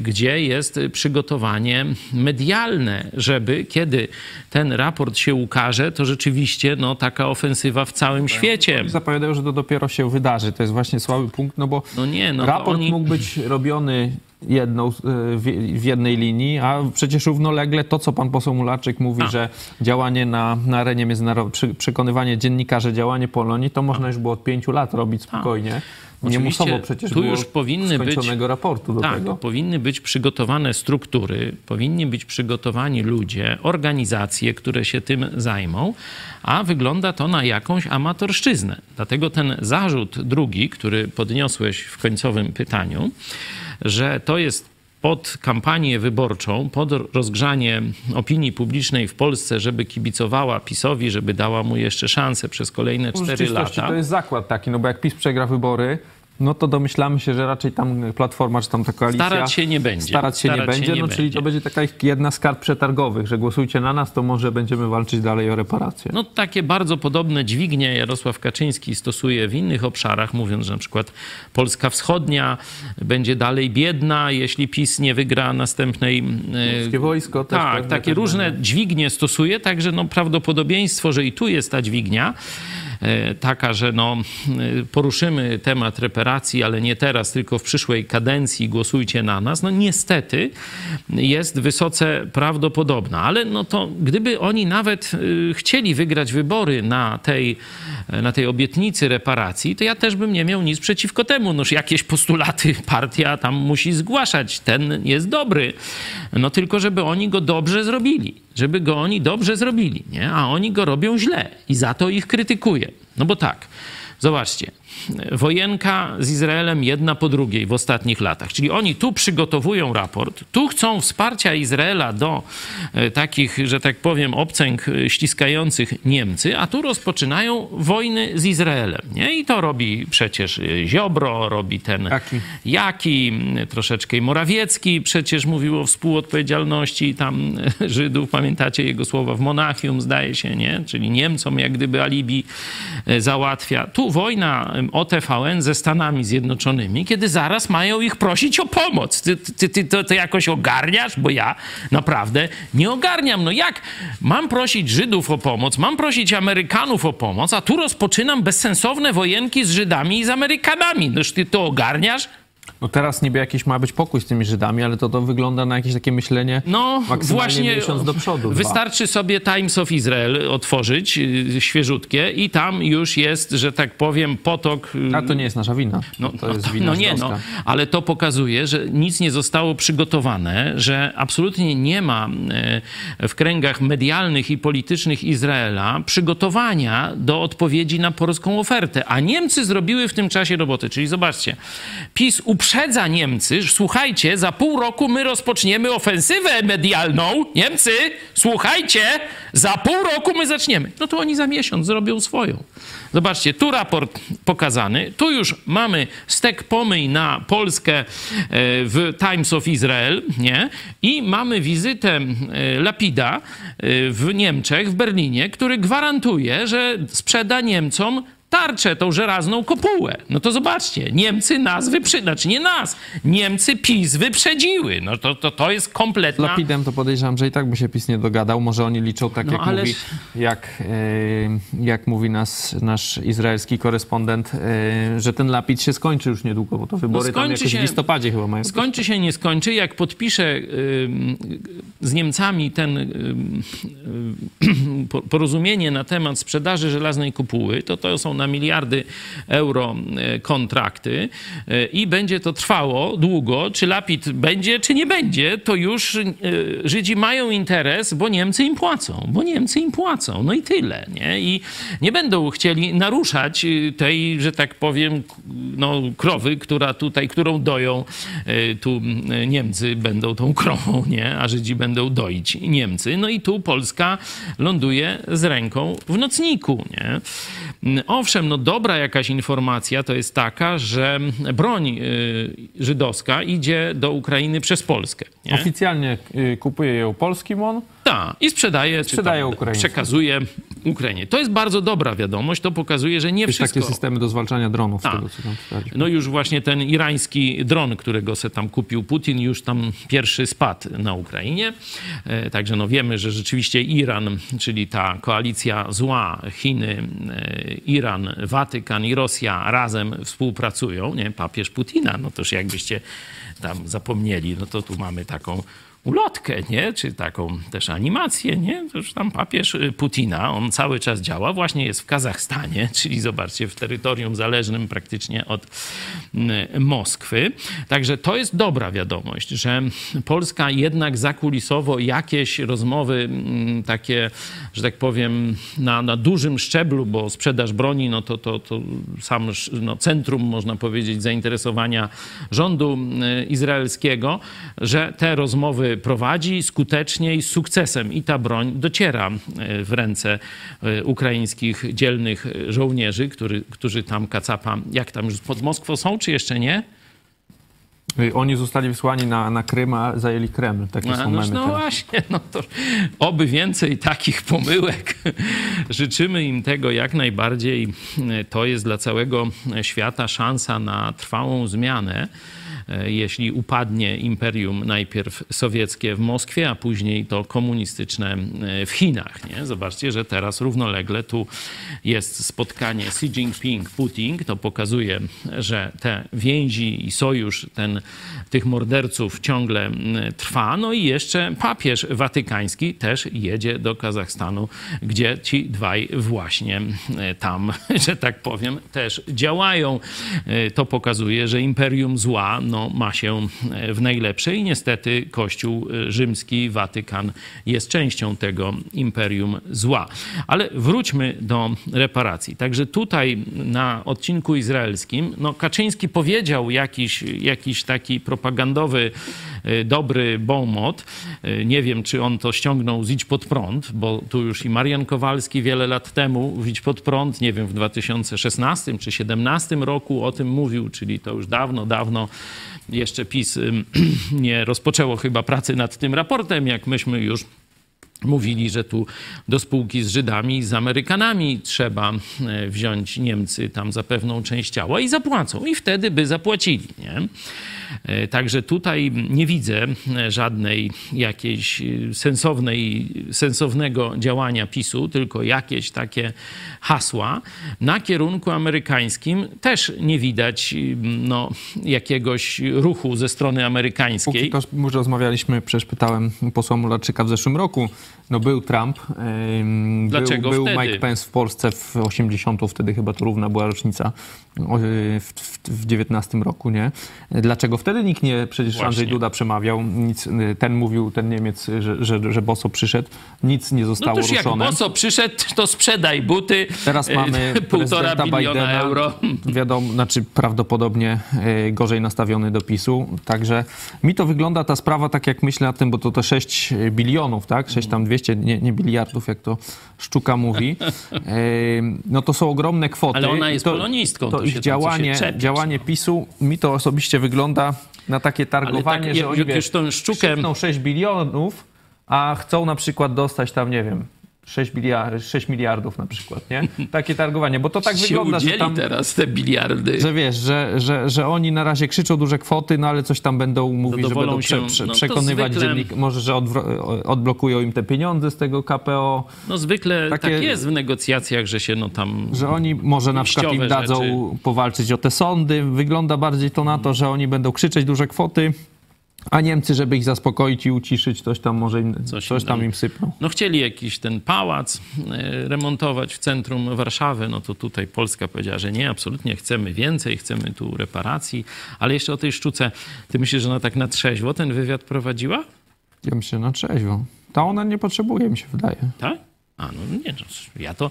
gdzie jest przygotowanie medialne, żeby kiedy ten raport się ukaże, to rzeczywiście no, taka ofensywa w całym tak. świecie. Zapowiadają, że to dopiero się wydarzy. To jest właśnie słaby punkt, no bo no nie, no raport oni... mógł być robiony jedną, w jednej linii, a przecież równolegle to, co pan poseł Mularczyk mówi, a. że działanie na, na arenie międzynarodowej, przy, przekonywanie dziennikarzy, działanie Polonii, to można a. już było od pięciu lat robić spokojnie. A. Nie musowo przecież tu było już powinny skończonego być, raportu do tak, tego. Powinny być przygotowane struktury, powinni być przygotowani ludzie, organizacje, które się tym zajmą, a wygląda to na jakąś amatorszczyznę. Dlatego ten zarzut drugi, który podniosłeś w końcowym pytaniu, że to jest pod kampanię wyborczą, pod rozgrzanie opinii publicznej w Polsce, żeby kibicowała PiSowi, żeby dała mu jeszcze szansę przez kolejne cztery lata. To jest zakład taki, no bo jak PiS przegra wybory, no to domyślamy się, że raczej tam Platforma, czy tam ta koalicja... Starać się nie będzie. Starać się starać nie będzie, się nie no, będzie. Czyli to będzie taka jedna z kart przetargowych, że głosujcie na nas, to może będziemy walczyć dalej o reparacje. No takie bardzo podobne dźwignie Jarosław Kaczyński stosuje w innych obszarach, mówiąc, że na przykład Polska Wschodnia będzie dalej biedna, jeśli PiS nie wygra następnej... Polskie wojsko też... Tak, tak takie różne dźwignie stosuje, także no prawdopodobieństwo, że i tu jest ta dźwignia, taka, że no, poruszymy temat reparacji, ale nie teraz, tylko w przyszłej kadencji głosujcie na nas, no niestety jest wysoce prawdopodobna. Ale no to gdyby oni nawet chcieli wygrać wybory na tej, na tej obietnicy reparacji, to ja też bym nie miał nic przeciwko temu. Noż jakieś postulaty partia tam musi zgłaszać. Ten jest dobry. No tylko, żeby oni go dobrze zrobili. Żeby go oni dobrze zrobili, nie? A oni go robią źle i za to ich krytykuje. No bo tak, zobaczcie, wojenka z Izraelem jedna po drugiej w ostatnich latach. Czyli oni tu przygotowują raport, tu chcą wsparcia Izraela do takich, że tak powiem, obcęg ściskających Niemcy, a tu rozpoczynają wojny z Izraelem. Nie? I to robi przecież Ziobro, robi ten Jaki, Jaki troszeczkę Morawiecki przecież mówił o współodpowiedzialności tam Żydów. Pamiętacie jego słowa w Monachium, zdaje się, nie? Czyli Niemcom jak gdyby alibi załatwia. Tu wojna o T V N ze Stanami Zjednoczonymi, kiedy zaraz mają ich prosić o pomoc. Ty, ty, ty to, to jakoś ogarniasz? Bo ja naprawdę nie ogarniam. No jak mam prosić Żydów o pomoc, mam prosić Amerykanów o pomoc, a tu rozpoczynam bezsensowne wojenki z Żydami i z Amerykanami. Noż ty to ogarniasz? No teraz niby jakiś ma być pokój z tymi Żydami, ale to, to wygląda na jakieś takie myślenie no, maksymalnie właśnie miesiąc do przodu. Wystarczy dwa. sobie Times of Israel otworzyć, yy, świeżutkie, i tam już jest, że tak powiem, potok... Yy... A to nie jest nasza wina. No, to no, jest wina no nie, no, ale to pokazuje, że nic nie zostało przygotowane, że absolutnie nie ma yy, w kręgach medialnych i politycznych Izraela przygotowania do odpowiedzi na polską ofertę. A Niemcy zrobiły w tym czasie roboty. Czyli zobaczcie, PiS uprzedza Niemcy, że słuchajcie, za pół roku my rozpoczniemy ofensywę medialną. Niemcy, słuchajcie, za pół roku my zaczniemy. No to oni za miesiąc zrobią swoją. Zobaczcie, tu raport pokazany, tu już mamy stek pomyj na Polskę w Times of Israel, nie? I mamy wizytę Lapida w Niemczech, w Berlinie, który gwarantuje, że sprzeda Niemcom tarczę, tą żelazną kopułę. No to zobaczcie, Niemcy nas wyprzedziły, znaczy nie nas, Niemcy PiS wyprzedziły. No to, to, to jest kompletna... Z Lapidem to podejrzewam, że i tak by się PiS nie dogadał. Może oni liczą tak, no, jak, ale... mówi, jak, yy, jak mówi nas, nasz izraelski korespondent, yy, że ten Lapid się skończy już niedługo, bo to wybory no tam jakoś się, w listopadzie chyba mają. Skończy się, nie skończy. Jak podpisze yy, z Niemcami ten yy, yy, porozumienie na temat sprzedaży żelaznej kopuły, to to są na miliardy euro kontrakty i będzie to trwało długo. Czy Lapid będzie, czy nie będzie, to już Żydzi mają interes, bo Niemcy im płacą. Bo Niemcy im płacą. No i tyle. Nie? I nie będą chcieli naruszać tej, że tak powiem, no, krowy, która tutaj, którą doją. Tu Niemcy będą tą krową, nie? A Żydzi będą doić Niemcy. No i tu Polska ląduje z ręką w nocniku. Nie? O, Owszem, no dobra jakaś informacja to jest taka, że broń żydowska idzie do Ukrainy przez Polskę. Nie? Oficjalnie kupuje ją polski M O N. Tak, i sprzedaje, sprzedaje Ukrainie. Przekazuje Ukrainie. To jest bardzo dobra wiadomość, to pokazuje, że nie wszystko... Jest takie systemy do zwalczania dronów. Tego, co tam czytaliśmy. No już właśnie ten irański dron, którego se tam kupił Putin, już tam pierwszy spadł na Ukrainie. Także no wiemy, że rzeczywiście Iran, czyli ta koalicja zła, Chiny, Iran, Watykan i Rosja razem współpracują. Nie? Papież Putina, no toż jakbyście tam zapomnieli, no to tu mamy taką ulotkę, nie? Czy taką też animację, nie? To już tam papież Putina, on cały czas działa, właśnie jest w Kazachstanie, czyli zobaczcie, w terytorium zależnym praktycznie od Moskwy. Także to jest dobra wiadomość, że Polska jednak zakulisowo jakieś rozmowy takie, że tak powiem, na, na dużym szczeblu, bo sprzedaż broni, no to, to, to sam no, centrum, można powiedzieć, zainteresowania rządu izraelskiego, że te rozmowy prowadzi skutecznie i z sukcesem i ta broń dociera w ręce ukraińskich dzielnych żołnierzy, który, którzy tam kacapa, jak tam już pod Moskwą są, czy jeszcze nie? Oni zostali wysłani na, na Krym, a zajęli Kreml. Takie no, są no, no właśnie, no to oby więcej takich pomyłek. Życzymy im tego jak najbardziej. To jest dla całego świata szansa na trwałą zmianę. Jeśli upadnie imperium najpierw sowieckie w Moskwie, a później to komunistyczne w Chinach. Nie? Zobaczcie, że teraz równolegle tu jest spotkanie Xi Jinping-Putin. To pokazuje, że te więzi i sojusz ten, tych morderców ciągle trwa. No i jeszcze papież watykański też jedzie do Kazachstanu, gdzie ci dwaj właśnie tam, że tak powiem, też działają. To pokazuje, że imperium zła, no no, ma się w najlepsze i niestety Kościół rzymski, Watykan jest częścią tego imperium zła. Ale wróćmy do reparacji. Także tutaj na odcinku izraelskim no, Kaczyński powiedział jakiś, jakiś taki propagandowy, dobry bonmot. Nie wiem, czy on to ściągnął z Idź Pod Prąd, bo tu już i Marian Kowalski wiele lat temu w Idź Pod Prąd, nie wiem, w dwa tysiące szesnastym czy dwa tysiące siedemnastym roku o tym mówił, czyli to już dawno, dawno jeszcze PiS nie rozpoczęło chyba pracy nad tym raportem, jak myśmy już mówili, że tu do spółki z Żydami i z Amerykanami trzeba wziąć Niemcy tam za pewną część ciała i zapłacą. I wtedy by zapłacili, nie? Także tutaj nie widzę żadnej jakiejś sensownej, sensownego działania PiSu, tylko jakieś takie hasła. Na kierunku amerykańskim też nie widać no, jakiegoś ruchu ze strony amerykańskiej. Póki już rozmawialiśmy, przecież pytałem posła Mularczyka w zeszłym roku, no był Trump, Dlaczego był, był Mike Pence w Polsce w osiemdziesiątym, wtedy chyba to równa była rocznica, w, w, w dziewiętnastym roku, nie? Dlaczego wtedy nikt nie, przecież Właśnie. Andrzej Duda przemawiał, nic, ten mówił, ten Niemiec, że, że, że boso przyszedł, nic nie zostało no ruszone. No jak boso przyszedł, to sprzedaj buty, teraz mamy półtora biliona Bidena, euro. Wiadomo, znaczy prawdopodobnie gorzej nastawiony do PiSu, także mi to wygląda ta sprawa, tak jak myślę o tym, bo to te sześć bilionów, tak? sześć tam dwieście, nie, nie biliardów, jak to Szczuka mówi, no to są ogromne kwoty. Ale ona jest to, polonistką. To, to ich działanie, to działanie PiSu, mi to osobiście wygląda na takie targowanie, tak, że oni krzykną sześć bilionów, a chcą na przykład dostać tam, nie wiem, sześć miliardów na przykład, nie? Takie targowanie, bo to tak wygląda, że tam... teraz te biliardy. Że wiesz, że, że, że oni na razie krzyczą duże kwoty, no ale coś tam będą mówić, że będą prze, prze, no, przekonywać zwykle... dziennik, może, że odblokują im te pieniądze z tego K P O. No zwykle takie, tak jest w negocjacjach, że się no tam... Że oni może na przykład im dadzą rzeczy. Powalczyć o te sądy. Wygląda bardziej to na to, że oni będą krzyczeć duże kwoty, a Niemcy, żeby ich zaspokoić i uciszyć, coś tam może im, coś, coś tam im sypną. No chcieli jakiś ten pałac remontować w centrum Warszawy, no to tutaj Polska powiedziała, że nie, absolutnie chcemy więcej, chcemy tu reparacji. Ale jeszcze o tej Szczuce, ty myślisz, że ona tak na trzeźwo ten wywiad prowadziła? Ja myślę, na trzeźwo. Ta ona nie potrzebuje, mi się wydaje. Tak? A no nie, no, ja to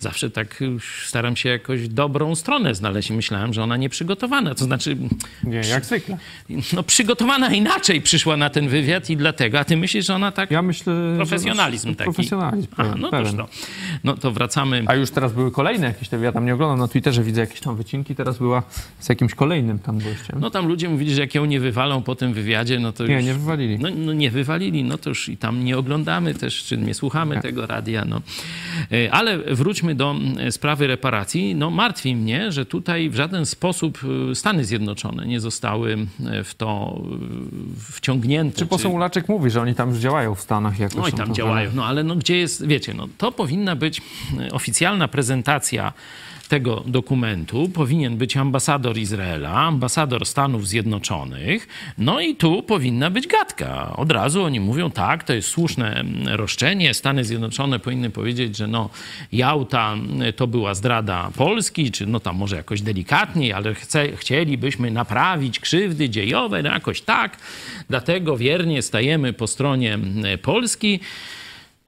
zawsze tak staram się jakoś dobrą stronę znaleźć. Myślałem, że ona nieprzygotowana, to znaczy... Nie, przy... jak zwykle. No przygotowana inaczej przyszła na ten wywiad i dlatego, a ty myślisz, że ona tak... Ja myślę, profesjonalizm taki. Profesjonalizm, a, no pewien. To, no to wracamy... A już teraz były kolejne jakieś, ja tam nie oglądam na Twitterze, widzę jakieś tam wycinki, teraz była z jakimś kolejnym tam gościem. No tam ludzie mówili, że jak ją nie wywalą po tym wywiadzie, no to już... Nie, nie wywalili. No, no nie wywalili, no to już i tam nie oglądamy też, czy nie słuchamy nie. tego radia, no. Ale wróćmy do sprawy reparacji. No martwi mnie, że tutaj w żaden sposób Stany Zjednoczone nie zostały w to wciągnięte. Czy poseł Mularczyk mówi, że oni tam już działają w Stanach? Jak no i tam działają, no ale no gdzie jest, wiecie, no to powinna być oficjalna prezentacja tego dokumentu, powinien być ambasador Izraela, ambasador Stanów Zjednoczonych, no i tu powinna być gadka. Od razu oni mówią, tak, to jest słuszne roszczenie, Stany Zjednoczone powinny powiedzieć, że no Jałta to była zdrada Polski, czy no tam może jakoś delikatniej, ale chce, chcielibyśmy naprawić krzywdy dziejowe, no jakoś tak, dlatego wiernie stajemy po stronie Polski.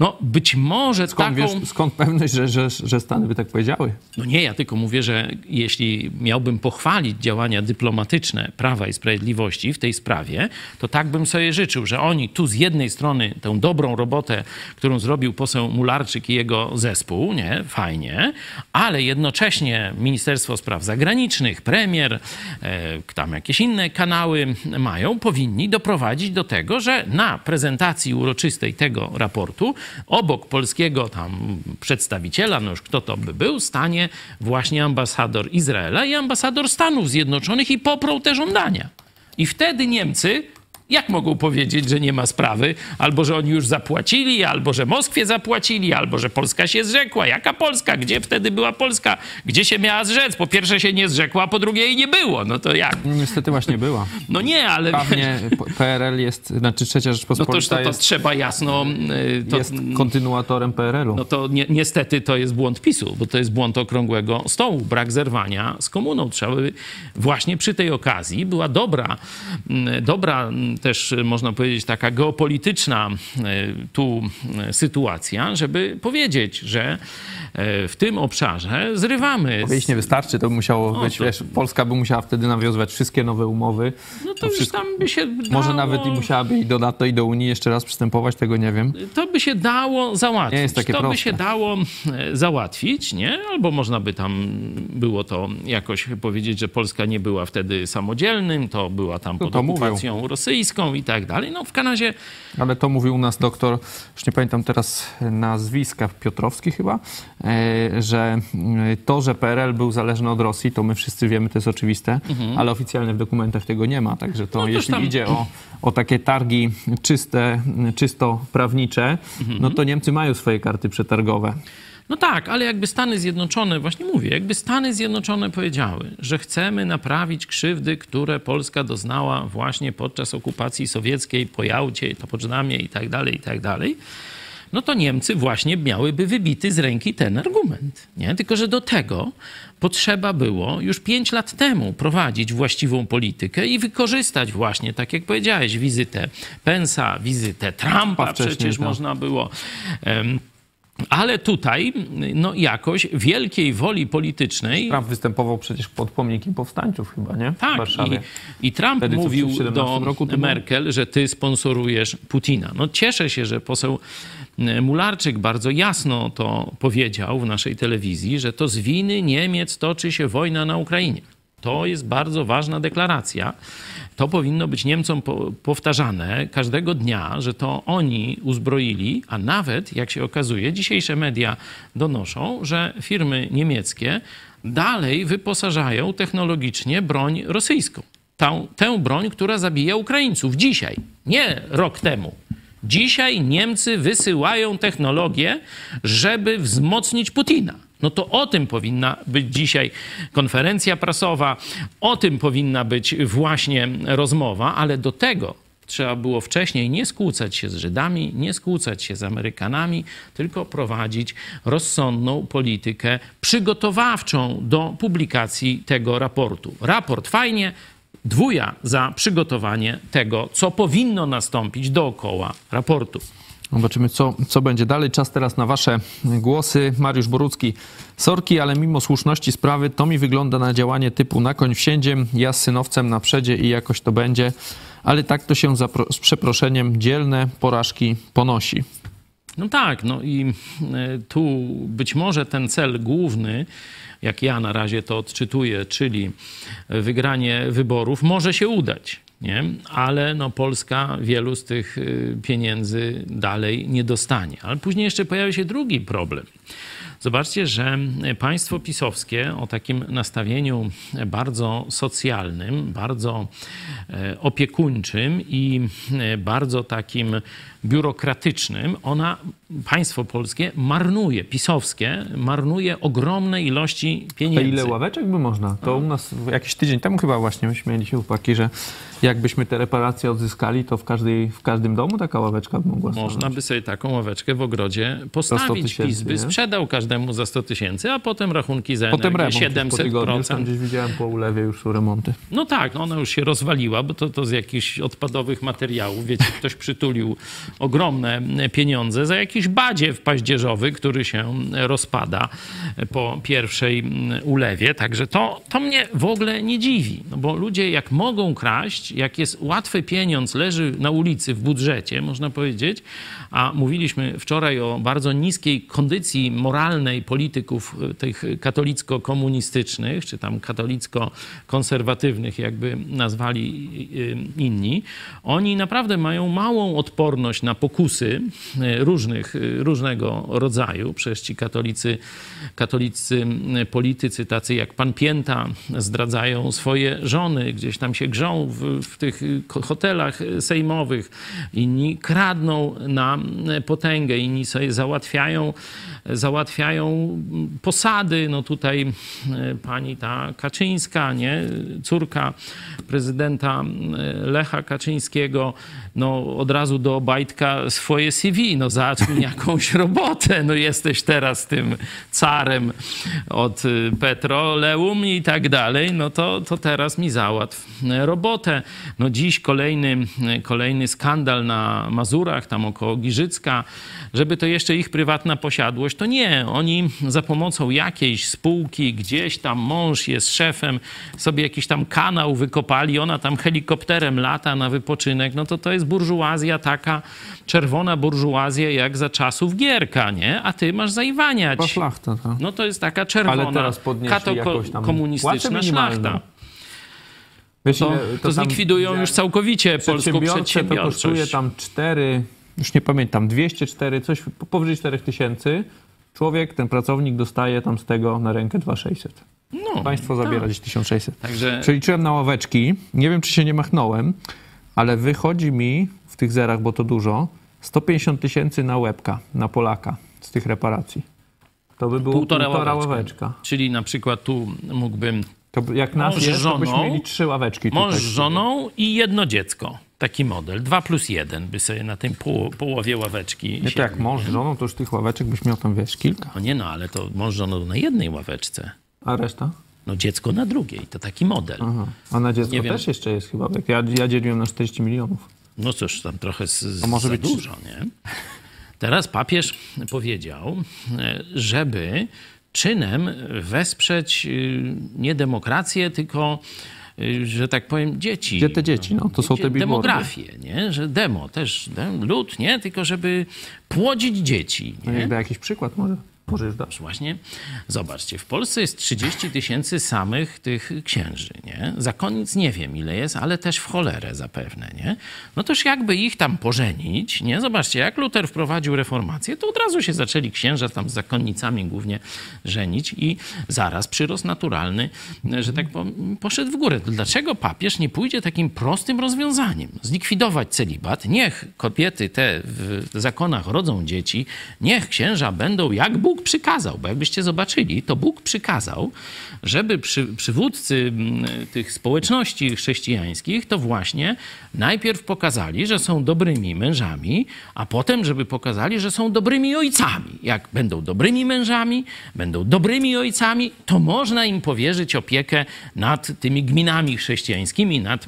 No być może skąd taką... Wiesz, skąd pewność, że, że, że Stany by tak powiedziały? No nie, ja tylko mówię, że jeśli miałbym pochwalić działania dyplomatyczne Prawa i Sprawiedliwości w tej sprawie, to tak bym sobie życzył, że oni tu z jednej strony tę dobrą robotę, którą zrobił poseł Mularczyk i jego zespół, nie, fajnie, ale jednocześnie Ministerstwo Spraw Zagranicznych, premier, tam jakieś inne kanały mają, powinni doprowadzić do tego, że na prezentacji uroczystej tego raportu obok polskiego tam przedstawiciela, no już kto to by był, stanie właśnie ambasador Izraela i ambasador Stanów Zjednoczonych i poprą te żądania. I wtedy Niemcy Jak mogą powiedzieć, że nie ma sprawy? Albo, że oni już zapłacili, albo, że Moskwie zapłacili, albo, że Polska się zrzekła. Jaka Polska? Gdzie wtedy była Polska? Gdzie się miała zrzec? Po pierwsze się nie zrzekła, a po drugie jej nie było. No to jak? Niestety właśnie była. No nie, ale... Pewnie P R L jest, znaczy trzecia Rzeczpospolita, no to, to, to jest... trzeba jasno... To, jest kontynuatorem P R L-u. No to ni- niestety to jest błąd PiSu, bo to jest błąd okrągłego stołu. Brak zerwania z komuną. Trzeba by właśnie przy tej okazji była dobra, dobra też można powiedzieć taka geopolityczna tu sytuacja, żeby powiedzieć, że w tym obszarze zrywamy. Powiedzieć nie wystarczy, to by musiało no, być, to... wiesz, Polska by musiała wtedy nawiązywać wszystkie nowe umowy. No to, to już wszystko... tam by się dało... Może nawet i musiałaby i do NATO, i do Unii jeszcze raz przystępować, tego nie wiem. To by się dało załatwić. Nie jest takie to proste. By się dało załatwić, nie? Albo można by tam było to jakoś powiedzieć, że Polska nie była wtedy samodzielnym, to była tam pod no okupacją mówił. rosyjską i tak dalej. No w Kanadzie... Ale to mówił u nas doktor, już nie pamiętam teraz nazwiska, Piotrowski chyba, że to, że P R L był zależny od Rosji, to my wszyscy wiemy, to jest oczywiste, mhm. ale oficjalnie w dokumentach tego nie ma. Także to no jeśli tam... idzie o, o takie targi czyste, czysto prawnicze, mhm. no to Niemcy mają swoje karty przetargowe. No tak, ale jakby Stany Zjednoczone, właśnie mówię, jakby Stany Zjednoczone powiedziały, że chcemy naprawić krzywdy, które Polska doznała właśnie podczas okupacji sowieckiej, po Jałcie, to Poczdamie i tak dalej, i tak dalej, no to Niemcy właśnie miałyby wybity z ręki ten argument, nie? Tylko że do tego potrzeba było już pięć lat temu prowadzić właściwą politykę i wykorzystać właśnie, tak jak powiedziałeś, wizytę Pensa, wizytę Trumpa przecież tak. można było... Um, Ale tutaj no, jakoś wielkiej woli politycznej... Trump występował przecież pod pomnikiem powstańców chyba, nie? Tak. I, i Trump Wtedy, mówił do roku, Merkel, był? że ty sponsorujesz Putina. No cieszę się, że poseł Mularczyk bardzo jasno to powiedział w naszej telewizji, że to z winy Niemiec toczy się wojna na Ukrainie. To jest bardzo ważna deklaracja. To powinno być Niemcom po- powtarzane każdego dnia, że to oni uzbroili, a nawet, jak się okazuje, dzisiejsze media donoszą, że firmy niemieckie dalej wyposażają technologicznie broń rosyjską. Tą, tę broń, która zabija Ukraińców dzisiaj, nie rok temu. Dzisiaj Niemcy wysyłają technologię, żeby wzmocnić Putina. No to o tym powinna być dzisiaj konferencja prasowa, o tym powinna być właśnie rozmowa, ale do tego trzeba było wcześniej nie skłócać się z Żydami, nie skłócać się z Amerykanami, tylko prowadzić rozsądną politykę przygotowawczą do publikacji tego raportu. Raport fajnie, dwuja za przygotowanie tego, co powinno nastąpić dookoła raportu. Zobaczymy, co, co będzie dalej. Czas teraz na wasze głosy. Mariusz Borucki. Sorki, ale mimo słuszności sprawy to mi wygląda na działanie typu na koń wsiędziem, ja z synowcem na przedzie i jakoś to będzie, ale tak to się zapro- z przeproszeniem dzielne porażki ponosi. No tak, no i tu być może ten cel główny, jak ja na razie to odczytuję, czyli wygranie wyborów, może się udać. Nie? Ale no Polska wielu z tych pieniędzy dalej nie dostanie. Ale później jeszcze pojawi się drugi problem. Zobaczcie, że państwo pisowskie o takim nastawieniu bardzo socjalnym, bardzo opiekuńczym i bardzo takim biurokratycznym, ona, państwo polskie marnuje, pisowskie, marnuje ogromne ilości pieniędzy. A ile ławeczek by można? To u nas jakiś tydzień temu chyba właśnie myśmy mieli chłopaki, że jakbyśmy te reparacje odzyskali, to w, każdej, w każdym domu taka ławeczka by mogła stanąć. Można by sobie taką ławeczkę w ogrodzie postawić. PiS by sprzedał każdemu za sto tysięcy, a potem rachunki za energię remont, siedemset procent. Gdzieś widziałem po ulewie już są remonty. No tak, no ona już się rozwaliła, bo to, to z jakichś odpadowych materiałów, wiecie, ktoś przytulił ogromne pieniądze za jakiś badziew paździerzowy, który się rozpada po pierwszej ulewie. Także to, to mnie w ogóle nie dziwi, no bo ludzie jak mogą kraść, jak jest łatwy pieniądz, leży na ulicy w budżecie, można powiedzieć, a mówiliśmy wczoraj o bardzo niskiej kondycji moralnej liberalnej polityków tych katolicko-komunistycznych, czy tam katolicko-konserwatywnych, jakby nazwali inni, oni naprawdę mają małą odporność na pokusy różnych, różnego rodzaju. Przecież ci katolicy, katolicy politycy, tacy jak pan Pięta, zdradzają swoje żony, gdzieś tam się grzą w, w tych hotelach sejmowych, inni kradną na potęgę, inni sobie załatwiają, załatwiają posady. No tutaj pani ta Kaczyńska, nie? Córka prezydenta Lecha Kaczyńskiego, no od razu do Obajtka swoje C V, no zacznij jakąś robotę, no jesteś teraz tym carem od petroleum i tak dalej, no to, to teraz mi załatw robotę. No dziś kolejny, kolejny skandal na Mazurach, tam około Giżycka, żeby to jeszcze ich prywatna posiadłość, to nie, oni za pomocą jakiejś spółki, gdzieś tam mąż jest szefem, sobie jakiś tam kanał wykopali, ona tam helikopterem lata na wypoczynek, no to to jest burżuazja taka, czerwona burżuazja jak za czasów Gierka, nie? A ty masz zaiwaniać. Bo szlachta, tak. No to jest taka czerwona, kato-komunistyczna szlachta. Wiesz, to to zlikwidują już całkowicie polską przedsiębiorczość. To kosztuje tam cztery, już nie pamiętam, dwieście cztery, coś powyżej czterech tysięcy. Człowiek, ten pracownik dostaje tam z tego na rękę dwa tysiące sześćset. No, państwo tak zabiera gdzieś tysiąc sześćset. Także... Przeliczyłem na ławeczki, nie wiem czy się nie machnąłem, ale wychodzi mi w tych zerach, bo to dużo, sto pięćdziesiąt tysięcy na łebka, na Polaka z tych reparacji. To by było półtora, półtora ławeczka. ławeczka. Czyli na przykład tu mógłbym... To jak nas mąż jest, żoną, to byśmy mieli trzy ławeczki. Mąż z żoną i jedno dziecko. Taki model. Dwa plus jeden by sobie na tej poł połowie ławeczki... Nie, to jak mąż z żoną, to już tych ławeczek byś miał tam, wiesz, kilka. No nie no, ale to mąż z żoną na jednej ławeczce. A reszta? No dziecko na drugiej. To taki model. Aha. A na dziecko nie też wiem. Jeszcze jest chyba. Ja, ja dzieliłem na czterdzieści milionów. No cóż, tam trochę z, z, może za być dużo, nie? Teraz papież powiedział, żeby... czynem wesprzeć nie demokrację, tylko, że tak powiem, dzieci. Gdzie te dzieci? No, to są te demografię, nie? Że demo też, lud, nie? Tylko żeby płodzić dzieci. Nie? No, da jakiś przykład może? Może już dasz. Właśnie. Zobaczcie, w Polsce jest trzydzieści tysięcy samych tych księży, nie? Zakonnic nie wiem ile jest, ale też w cholerę zapewne, nie? No toż jakby ich tam pożenić, nie? Zobaczcie, jak Luter wprowadził reformację, to od razu się zaczęli księża tam z zakonnicami głównie żenić i zaraz przyrost naturalny, że tak powiem, poszedł w górę. To dlaczego papież nie pójdzie takim prostym rozwiązaniem? Zlikwidować celibat, niech kobiety te w zakonach rodzą dzieci, niech księża będą jak Bóg przykazał, bo jakbyście zobaczyli, to Bóg przykazał, żeby przy, przywódcy tych społeczności chrześcijańskich to właśnie najpierw pokazali, że są dobrymi mężami, a potem, żeby pokazali, że są dobrymi ojcami. Jak będą dobrymi mężami, będą dobrymi ojcami, to można im powierzyć opiekę nad tymi gminami chrześcijańskimi, nad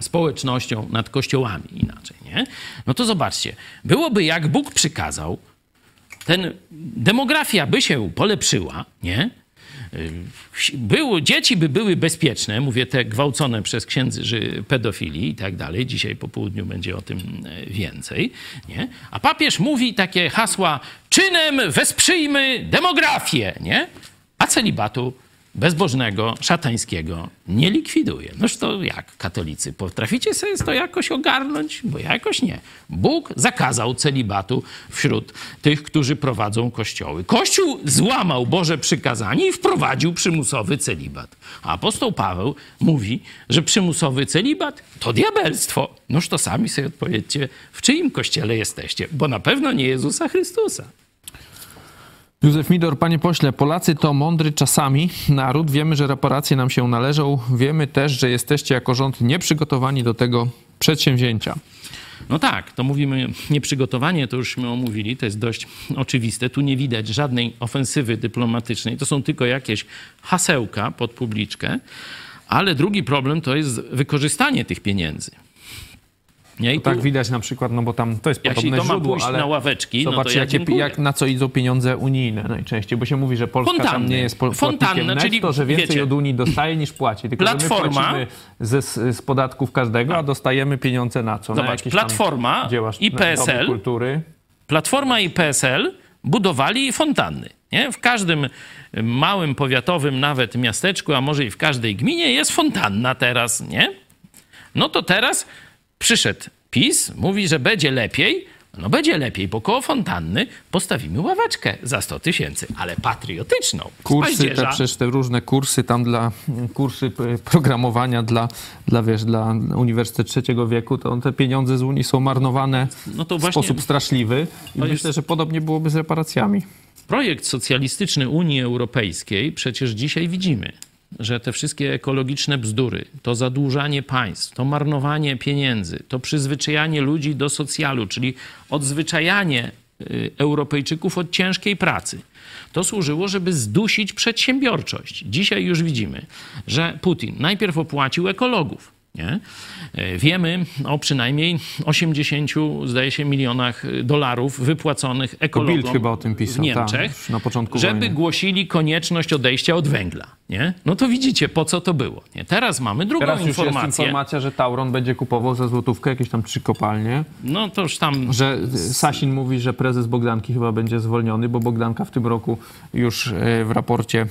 społecznością, nad kościołami inaczej, nie? No to zobaczcie, byłoby jak Bóg przykazał, ten demografia by się polepszyła, nie? Było, dzieci by były bezpieczne, mówię, te gwałcone przez księży pedofili i tak dalej. Dzisiaj po południu będzie o tym więcej, nie? A papież mówi takie hasła, czynem wesprzyjmy demografię, nie? A celibatu bezbożnego, szatańskiego nie likwiduje. Noż to jak, katolicy, potraficie sobie to jakoś ogarnąć? Bo jakoś nie. Bóg zakazał celibatu wśród tych, którzy prowadzą kościoły. Kościół złamał Boże przykazanie i wprowadził przymusowy celibat. A apostoł Paweł mówi, że przymusowy celibat to diabelstwo. Noż to sami sobie odpowiedzcie, w czyim kościele jesteście, bo na pewno nie Jezusa Chrystusa. Józef Midor, panie pośle, Polacy to mądry czasami naród. Wiemy, że reparacje nam się należą. Wiemy też, że jesteście jako rząd nieprzygotowani do tego przedsięwzięcia. No tak, to mówimy nieprzygotowanie, to już my omówili, to jest dość oczywiste. Tu nie widać żadnej ofensywy dyplomatycznej. To są tylko jakieś hasełka pod publiczkę. Ale drugi problem to jest wykorzystanie tych pieniędzy. Nie, i tak widać na przykład, no bo tam to jest podobne to źródło, ale na ławeczki, zobaczcie, no to ja jakie, jak, na co idą pieniądze unijne najczęściej, bo się mówi, że Polska Fontanny. tam nie jest pol Fontanny, netto, czyli to, że więcej wiecie, od Unii dostaje niż płaci. Tylko Platforma, że my płacimy ze, z podatków każdego, a dostajemy pieniądze na co? Zobacz, na jakieś Platforma dzieła, i P S L, Platforma i P S L budowali fontanny. Nie? W każdym małym, powiatowym nawet miasteczku, a może i w każdej gminie jest fontanna teraz, nie? No to teraz przyszedł PiS, mówi, że będzie lepiej. No będzie lepiej, bo koło fontanny postawimy ławeczkę za sto tysięcy, ale patriotyczną. Kursy, te, przecież te różne kursy tam dla, kursy programowania dla, dla, wiesz, dla uniwersytet trzeciego wieku, to te pieniądze z Unii są marnowane no to właśnie, w sposób straszliwy i jest... myślę, że podobnie byłoby z reparacjami. Projekt socjalistyczny Unii Europejskiej przecież dzisiaj widzimy, że te wszystkie ekologiczne bzdury, to zadłużanie państw, to marnowanie pieniędzy, to przyzwyczajanie ludzi do socjalu, czyli odzwyczajanie Europejczyków od ciężkiej pracy, to służyło, żeby zdusić przedsiębiorczość. Dzisiaj już widzimy, że Putin najpierw opłacił ekologów, nie? Wiemy o przynajmniej osiemdziesięciu, zdaje się, milionach dolarów wypłaconych ekologom Bild chyba o tym pisał, w Niemczech, ta, na początku żeby wojny. Głosili konieczność odejścia od węgla. Nie? No to widzicie, po co to było. Nie? Teraz mamy drugą Teraz informację. Teraz jest informacja, że Tauron będzie kupował za złotówkę jakieś tam trzy kopalnie. No to już tam... Że Sasin mówi, że prezes Bogdanki chyba będzie zwolniony, bo Bogdanka w tym roku już w raporcie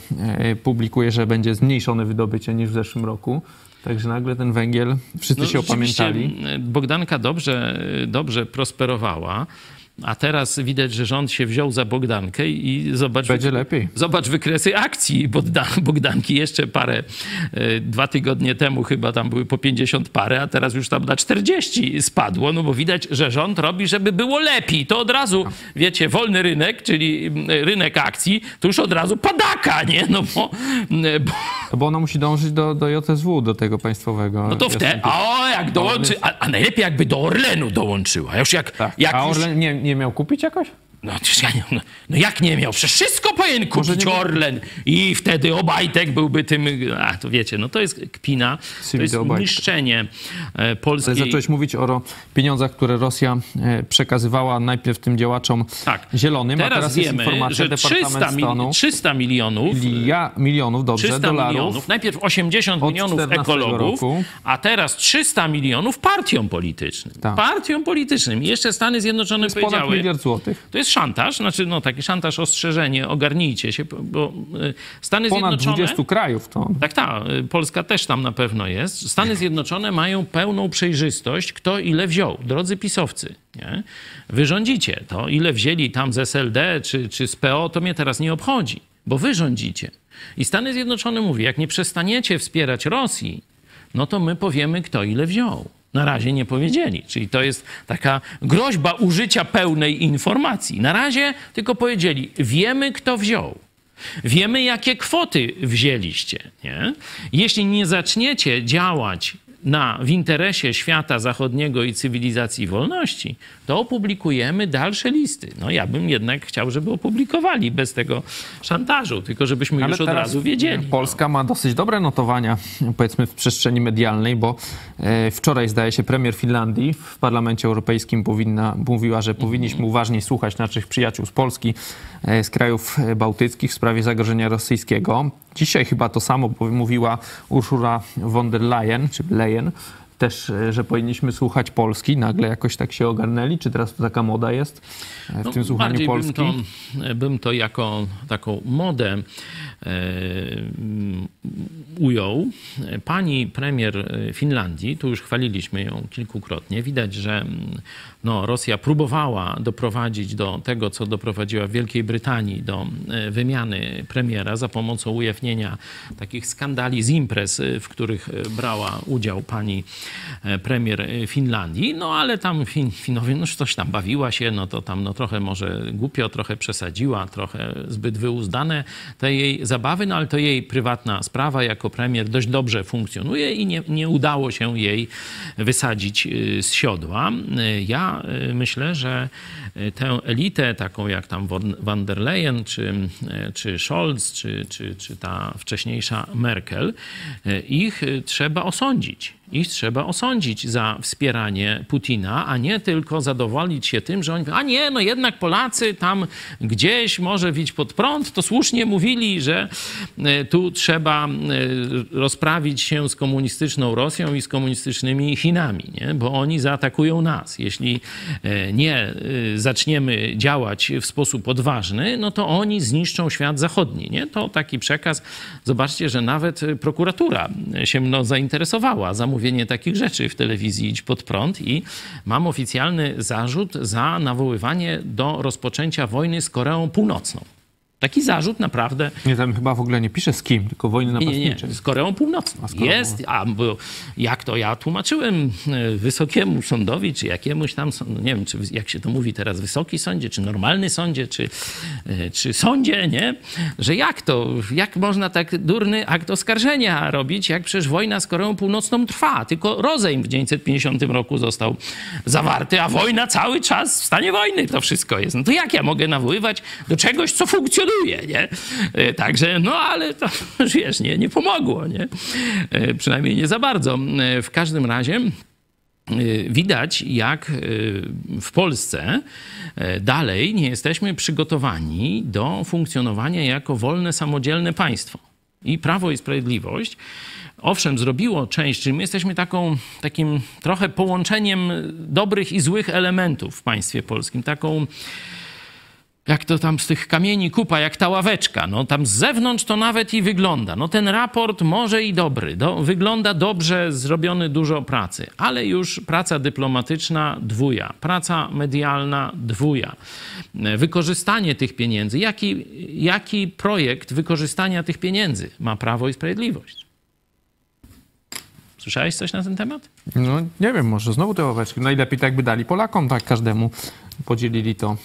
publikuje, że będzie zmniejszone wydobycie niż w zeszłym roku. Także nagle ten węgiel, wszyscy no, się opamiętali. Bogdanka dobrze, dobrze prosperowała, a teraz widać, że rząd się wziął za Bogdankę i zobacz, będzie lepiej. Zobacz wykresy akcji Bogdanki. Jeszcze parę, dwa tygodnie temu chyba tam były po pięćdziesiąt parę, a teraz już tam na czterdzieści spadło, no bo widać, że rząd robi, żeby było lepiej. To od razu, wiecie, wolny rynek, czyli rynek akcji, to już od razu padaka, nie? No bo... bo... No bo ona musi dążyć do, do J S W, do tego państwowego. No to wtedy, a jak dołączy, a, a najlepiej jakby do Orlenu dołączyła. Już jak, tak. jak a Orlen już... nie, nie miał kupić jakoś? No, ja nie, no, no jak nie miał? Przecież wszystko powinien kupić nie... Orlen i wtedy Obajtek byłby tym... A, to wiecie, no to jest kpina, to jest niszczenie polskiej... Ale zacząłeś mówić o pieniądzach, które Rosja przekazywała najpierw tym działaczom tak. zielonym, teraz a teraz wiemy, jest informacja, że trzysta, Departament Stanu... trzysta milionów... Lia, milionów, dobrze, trzysta dolarów... Milionów, najpierw osiemdziesiąt milionów ekologów, roku. A teraz trzysta milionów partiom politycznym. Tak. Partiom politycznym. I jeszcze Stany Zjednoczone to powiedziały... Ponad miliard złotych. To jest szantaż, znaczy no taki szantaż, ostrzeżenie, ogarnijcie się, bo Stany Zjednoczone... Ponad dwudziestu krajów to... Tak, tak. Polska też tam na pewno jest. Stany Zjednoczone mają pełną przejrzystość, kto ile wziął. Drodzy pisowcy, nie? Wy rządzicie to, ile wzięli tam z S L D czy, czy z P O, to mnie teraz nie obchodzi, bo wy rządzicie. I Stany Zjednoczone mówi, jak nie przestaniecie wspierać Rosji, no to my powiemy, kto ile wziął. Na razie nie powiedzieli. Czyli to jest taka groźba użycia pełnej informacji. Na razie tylko powiedzieli, wiemy kto wziął. Wiemy jakie kwoty wzięliście. Nie? Jeśli nie zaczniecie działać na, w interesie świata zachodniego i cywilizacji wolności, to opublikujemy dalsze listy. No ja bym jednak chciał, żeby opublikowali bez tego szantażu, tylko żebyśmy ale już od razu wiedzieli. Polska no. ma dosyć dobre notowania, powiedzmy, w przestrzeni medialnej, bo e, wczoraj, zdaje się, premier Finlandii w Parlamencie Europejskim powinna, mówiła, że powinniśmy uważniej słuchać naszych przyjaciół z Polski, e, z krajów bałtyckich w sprawie zagrożenia rosyjskiego. Dzisiaj chyba to samo mówiła Ursula von der Leyen, czy Leyen, też, że powinniśmy słuchać Polski. Nagle jakoś tak się ogarnęli? Czy teraz to taka moda jest w no, tym słuchaniu Polski? Bym to, bym to jako taką modę yy, ujął. Pani premier Finlandii, tu już chwaliliśmy ją kilkukrotnie, widać, że no, Rosja próbowała doprowadzić do tego, co doprowadziła w Wielkiej Brytanii, do wymiany premiera za pomocą ujawnienia takich skandali z imprez, w których brała udział pani premier Finlandii, no ale tam fin, Finowie, no coś tam bawiła się, no to tam no trochę może głupio, trochę przesadziła, trochę zbyt wyuzdane te jej zabawy, no ale to jej prywatna sprawa, jako premier dość dobrze funkcjonuje i nie, nie udało się jej wysadzić z siodła. Ja myślę, że tę elitę, taką jak tam von der Leyen, czy, czy Scholz, czy, czy, czy ta wcześniejsza Merkel, ich trzeba osądzić. Ich trzeba osądzić za wspieranie Putina, a nie tylko zadowolić się tym, że oni a nie, no jednak Polacy tam gdzieś może Idź Pod Prąd, to słusznie mówili, że tu trzeba rozprawić się z komunistyczną Rosją i z komunistycznymi Chinami, nie? Bo oni zaatakują nas. Jeśli nie zaczniemy działać w sposób odważny, no to oni zniszczą świat zachodni, nie? To taki przekaz. Zobaczcie, że nawet prokuratura się mną zainteresowała, mówienie takich rzeczy w telewizji Idź Pod Prąd i mam oficjalny zarzut za nawoływanie do rozpoczęcia wojny z Koreą Północną. Taki zarzut naprawdę... Nie, tam chyba w ogóle nie pisze z kim, tylko wojny napastnicze. Nie, nie, z Koreą Północną. A z Koreą... Jest, a bo jak to ja tłumaczyłem wysokiemu sądowi, czy jakiemuś tam, nie wiem, czy jak się to mówi teraz, wysoki sądzie, czy normalny sądzie, czy, czy sądzie, nie? Że jak to, jak można tak durny akt oskarżenia robić, jak przecież wojna z Koreą Północną trwa, tylko rozejm w tysiąc dziewięćset pięćdziesiątym roku został zawarty, a wojna cały czas w stanie wojny to wszystko jest. No to jak ja mogę nawoływać do czegoś, co funkcjonuje? Nie? Także, no ale to już wiesz, nie, nie pomogło, nie? Przynajmniej nie za bardzo. W każdym razie widać, jak w Polsce dalej nie jesteśmy przygotowani do funkcjonowania jako wolne, samodzielne państwo. I Prawo i Sprawiedliwość, owszem, zrobiło część, czyli my jesteśmy taką, takim trochę połączeniem dobrych i złych elementów w państwie polskim, taką... Jak to tam z tych kamieni kupa, jak ta ławeczka. No tam z zewnątrz to nawet i wygląda. No ten raport może i dobry. Do, wygląda dobrze, zrobiony dużo pracy. Ale już praca dyplomatyczna dwuja. Praca medialna dwuja. Wykorzystanie tych pieniędzy. Jaki, jaki projekt wykorzystania tych pieniędzy ma Prawo i Sprawiedliwość? Słyszałeś coś na ten temat? No nie wiem, może znowu te ławeczki. Najlepiej tak by dali Polakom, tak każdemu. Podzielili to,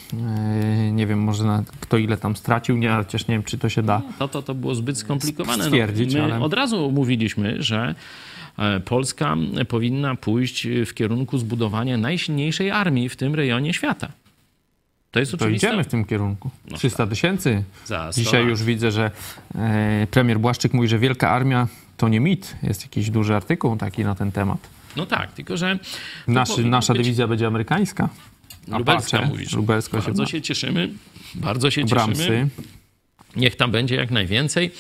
nie wiem, może na kto ile tam stracił, nie, chociaż nie wiem, czy to się da. To, to, to było zbyt skomplikowane. Stwierdzić, no, my ale... od razu mówiliśmy, że Polska powinna pójść w kierunku zbudowania najsilniejszej armii w tym rejonie świata. To jest oczywiste. To idziemy w tym kierunku. No trzysta tysięcy. Dzisiaj już widzę, że premier Błaszczyk mówi, że wielka armia to nie mit. Jest jakiś duży artykuł taki na ten temat. No tak, tylko że... Nasz, nasza być... dywizja będzie amerykańska. Lubelska mówisz. Lubelska się bardzo się cieszymy. Bardzo się Bramsy. cieszymy. Niech tam będzie jak najwięcej.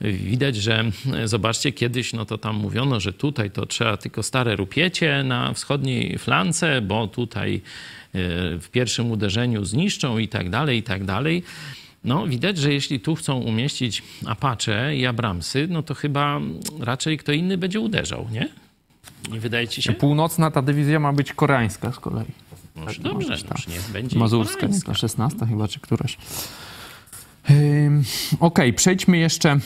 Widać, że zobaczcie, kiedyś no to tam mówiono, że tutaj to trzeba tylko stare rupiecie na wschodniej flance, bo tutaj w pierwszym uderzeniu zniszczą i tak dalej, i tak dalej. No widać, że jeśli tu chcą umieścić Apache i Abramsy, no to chyba raczej kto inny będzie uderzał, nie? Nie wydaje ci się? Północna ta dywizja ma być koreańska z kolei. No tak, dobrze, możesz, tak. Już nie będzie Mazurska, nie, ta szesnasta chyba, czy któraś. Yy, Okej, okay, przejdźmy jeszcze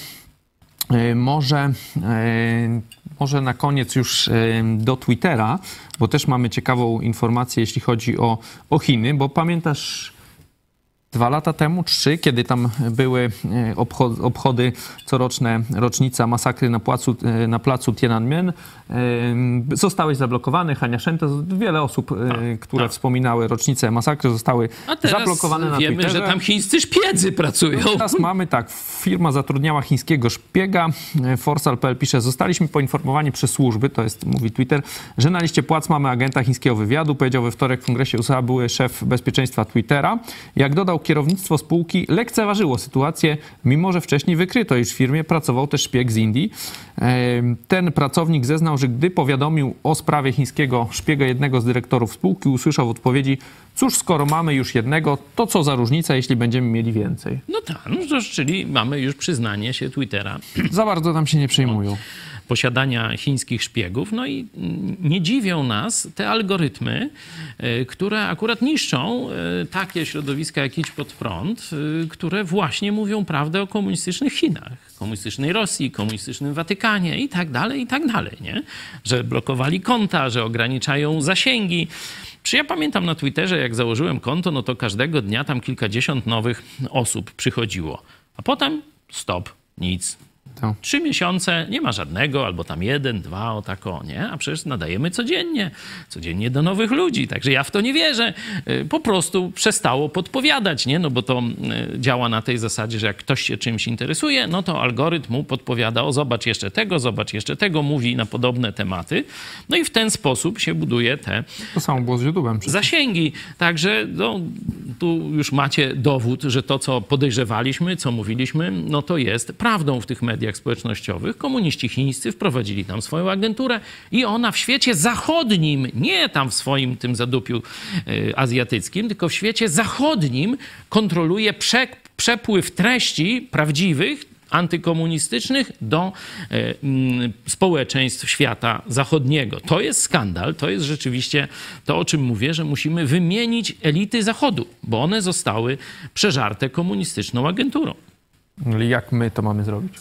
yy, może, yy, może na koniec już yy, do Twittera, bo też mamy ciekawą informację, jeśli chodzi o, o Chiny, bo pamiętasz dwa lata temu, trzy, kiedy tam były obchody, obchody coroczne, rocznica masakry na placu, na placu Tiananmen. Zostałeś zablokowany, Hania Szente, wiele osób, a, które a. wspominały rocznicę masakry, zostały zablokowane na Twitterze. A teraz wiemy, że tam chińscy szpiedzy pracują. No teraz mamy tak, firma zatrudniała chińskiego szpiega. Forsal kropka p l pisze, zostaliśmy poinformowani przez służby, to jest, mówi Twitter, że na liście płac mamy agenta chińskiego wywiadu. Powiedział we wtorek w Kongresie U S A były szef bezpieczeństwa Twittera. Jak dodał, kierownictwo spółki lekceważyło sytuację, mimo że wcześniej wykryto, iż w firmie pracował też szpieg z Indii. Ten pracownik zeznał, że gdy powiadomił o sprawie chińskiego szpiega jednego z dyrektorów spółki, usłyszał w odpowiedzi: cóż, skoro mamy już jednego, to co za różnica, jeśli będziemy mieli więcej? No tak, no to, czyli mamy już przyznanie się Twittera. Za bardzo tam się nie przejmują. Posiadania chińskich szpiegów. No i nie dziwią nas te algorytmy, które akurat niszczą takie środowiska jak Idź Pod Prąd, które właśnie mówią prawdę o komunistycznych Chinach, komunistycznej Rosji, komunistycznym Watykanie i tak dalej, i tak dalej, nie? Że blokowali konta, że ograniczają zasięgi. Ja pamiętam na Twitterze, jak założyłem konto, no to każdego dnia tam kilkadziesiąt nowych osób przychodziło. A potem stop, nic. No. Trzy miesiące, nie ma żadnego, albo tam jeden, dwa, o tak o, nie? A przecież nadajemy codziennie, codziennie do nowych ludzi. Także ja w to nie wierzę. Po prostu przestało podpowiadać, nie? No bo to działa na tej zasadzie, że jak ktoś się czymś interesuje, no to algorytm mu podpowiada, o zobacz jeszcze tego, zobacz jeszcze tego, mówi na podobne tematy. No i w ten sposób się buduje te to samo było z YouTube'em, zasięgi. Także no, tu już macie dowód, że to, co podejrzewaliśmy, co mówiliśmy, no to jest prawdą w tych mediach społecznościowych. Komuniści chińscy wprowadzili tam swoją agenturę i ona w świecie zachodnim, nie tam w swoim tym zadupiu y, azjatyckim, tylko w świecie zachodnim kontroluje prze, przepływ treści prawdziwych, antykomunistycznych do y, y, społeczeństw świata zachodniego. To jest skandal, to jest rzeczywiście to, o czym mówię, że musimy wymienić elity Zachodu, bo one zostały przeżarte komunistyczną agenturą. Jak my to mamy zrobić?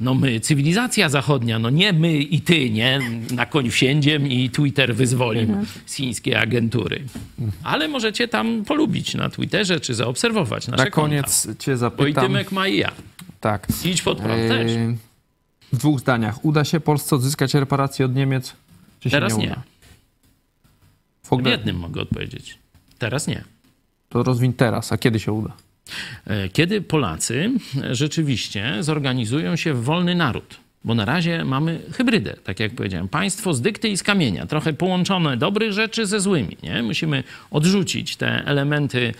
No my, cywilizacja zachodnia, no nie my i ty, nie? Na koń wsiędziem i Twitter wyzwolim z chińskiej agentury. Ale możecie tam polubić na Twitterze, czy zaobserwować nasze konta. Na koniec konta. Cię zapytam. Bo i Tymek ma i ja. Tak. Idź pod prąd eee, też. W dwóch zdaniach. Uda się Polsce odzyskać reparacje od Niemiec? Czy Teraz się nie, uda? nie. W ogóle... jednym mogę odpowiedzieć. Teraz nie. To rozwiń teraz, a kiedy się uda? Kiedy Polacy rzeczywiście zorganizują się w wolny naród, bo na razie mamy hybrydę, tak jak powiedziałem, państwo z dykty i z kamienia, trochę połączone dobrych rzeczy ze złymi, nie? Musimy odrzucić te elementy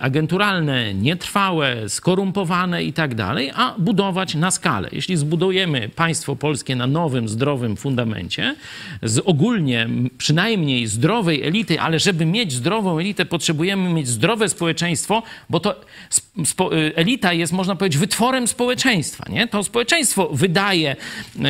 agenturalne, nietrwałe, skorumpowane i tak dalej, a budować na skalę. Jeśli zbudujemy państwo polskie na nowym, zdrowym fundamencie, z ogólnie przynajmniej zdrowej elity, ale żeby mieć zdrową elitę, potrzebujemy mieć zdrowe społeczeństwo, bo to spo- elita jest, można powiedzieć, wytworem społeczeństwa, nie? To społeczeństwo wydaje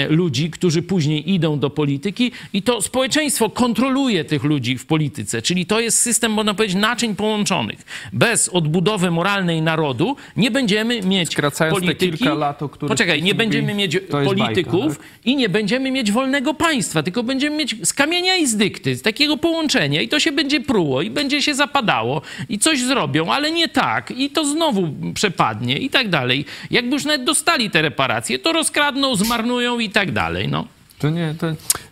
ludzi, którzy później idą do polityki i to społeczeństwo kontroluje tych ludzi w polityce. Czyli to jest system, można powiedzieć, naczyń połączonych. Bez odbudowy moralnej narodu nie będziemy mieć Skracając polityki... Te kilka lat, o których Poczekaj, nie będziemy mieć polityków bajka, tak? i nie będziemy mieć wolnego państwa, tylko będziemy mieć z kamienia i z dykty, z takiego połączenia i to się będzie pruło i będzie się zapadało i coś zrobią, ale nie tak i to znowu przepadnie i tak dalej. Jakby już nawet dostali te reparacje, to rozkradną, zmarnują i tak dalej, no. To nie, to,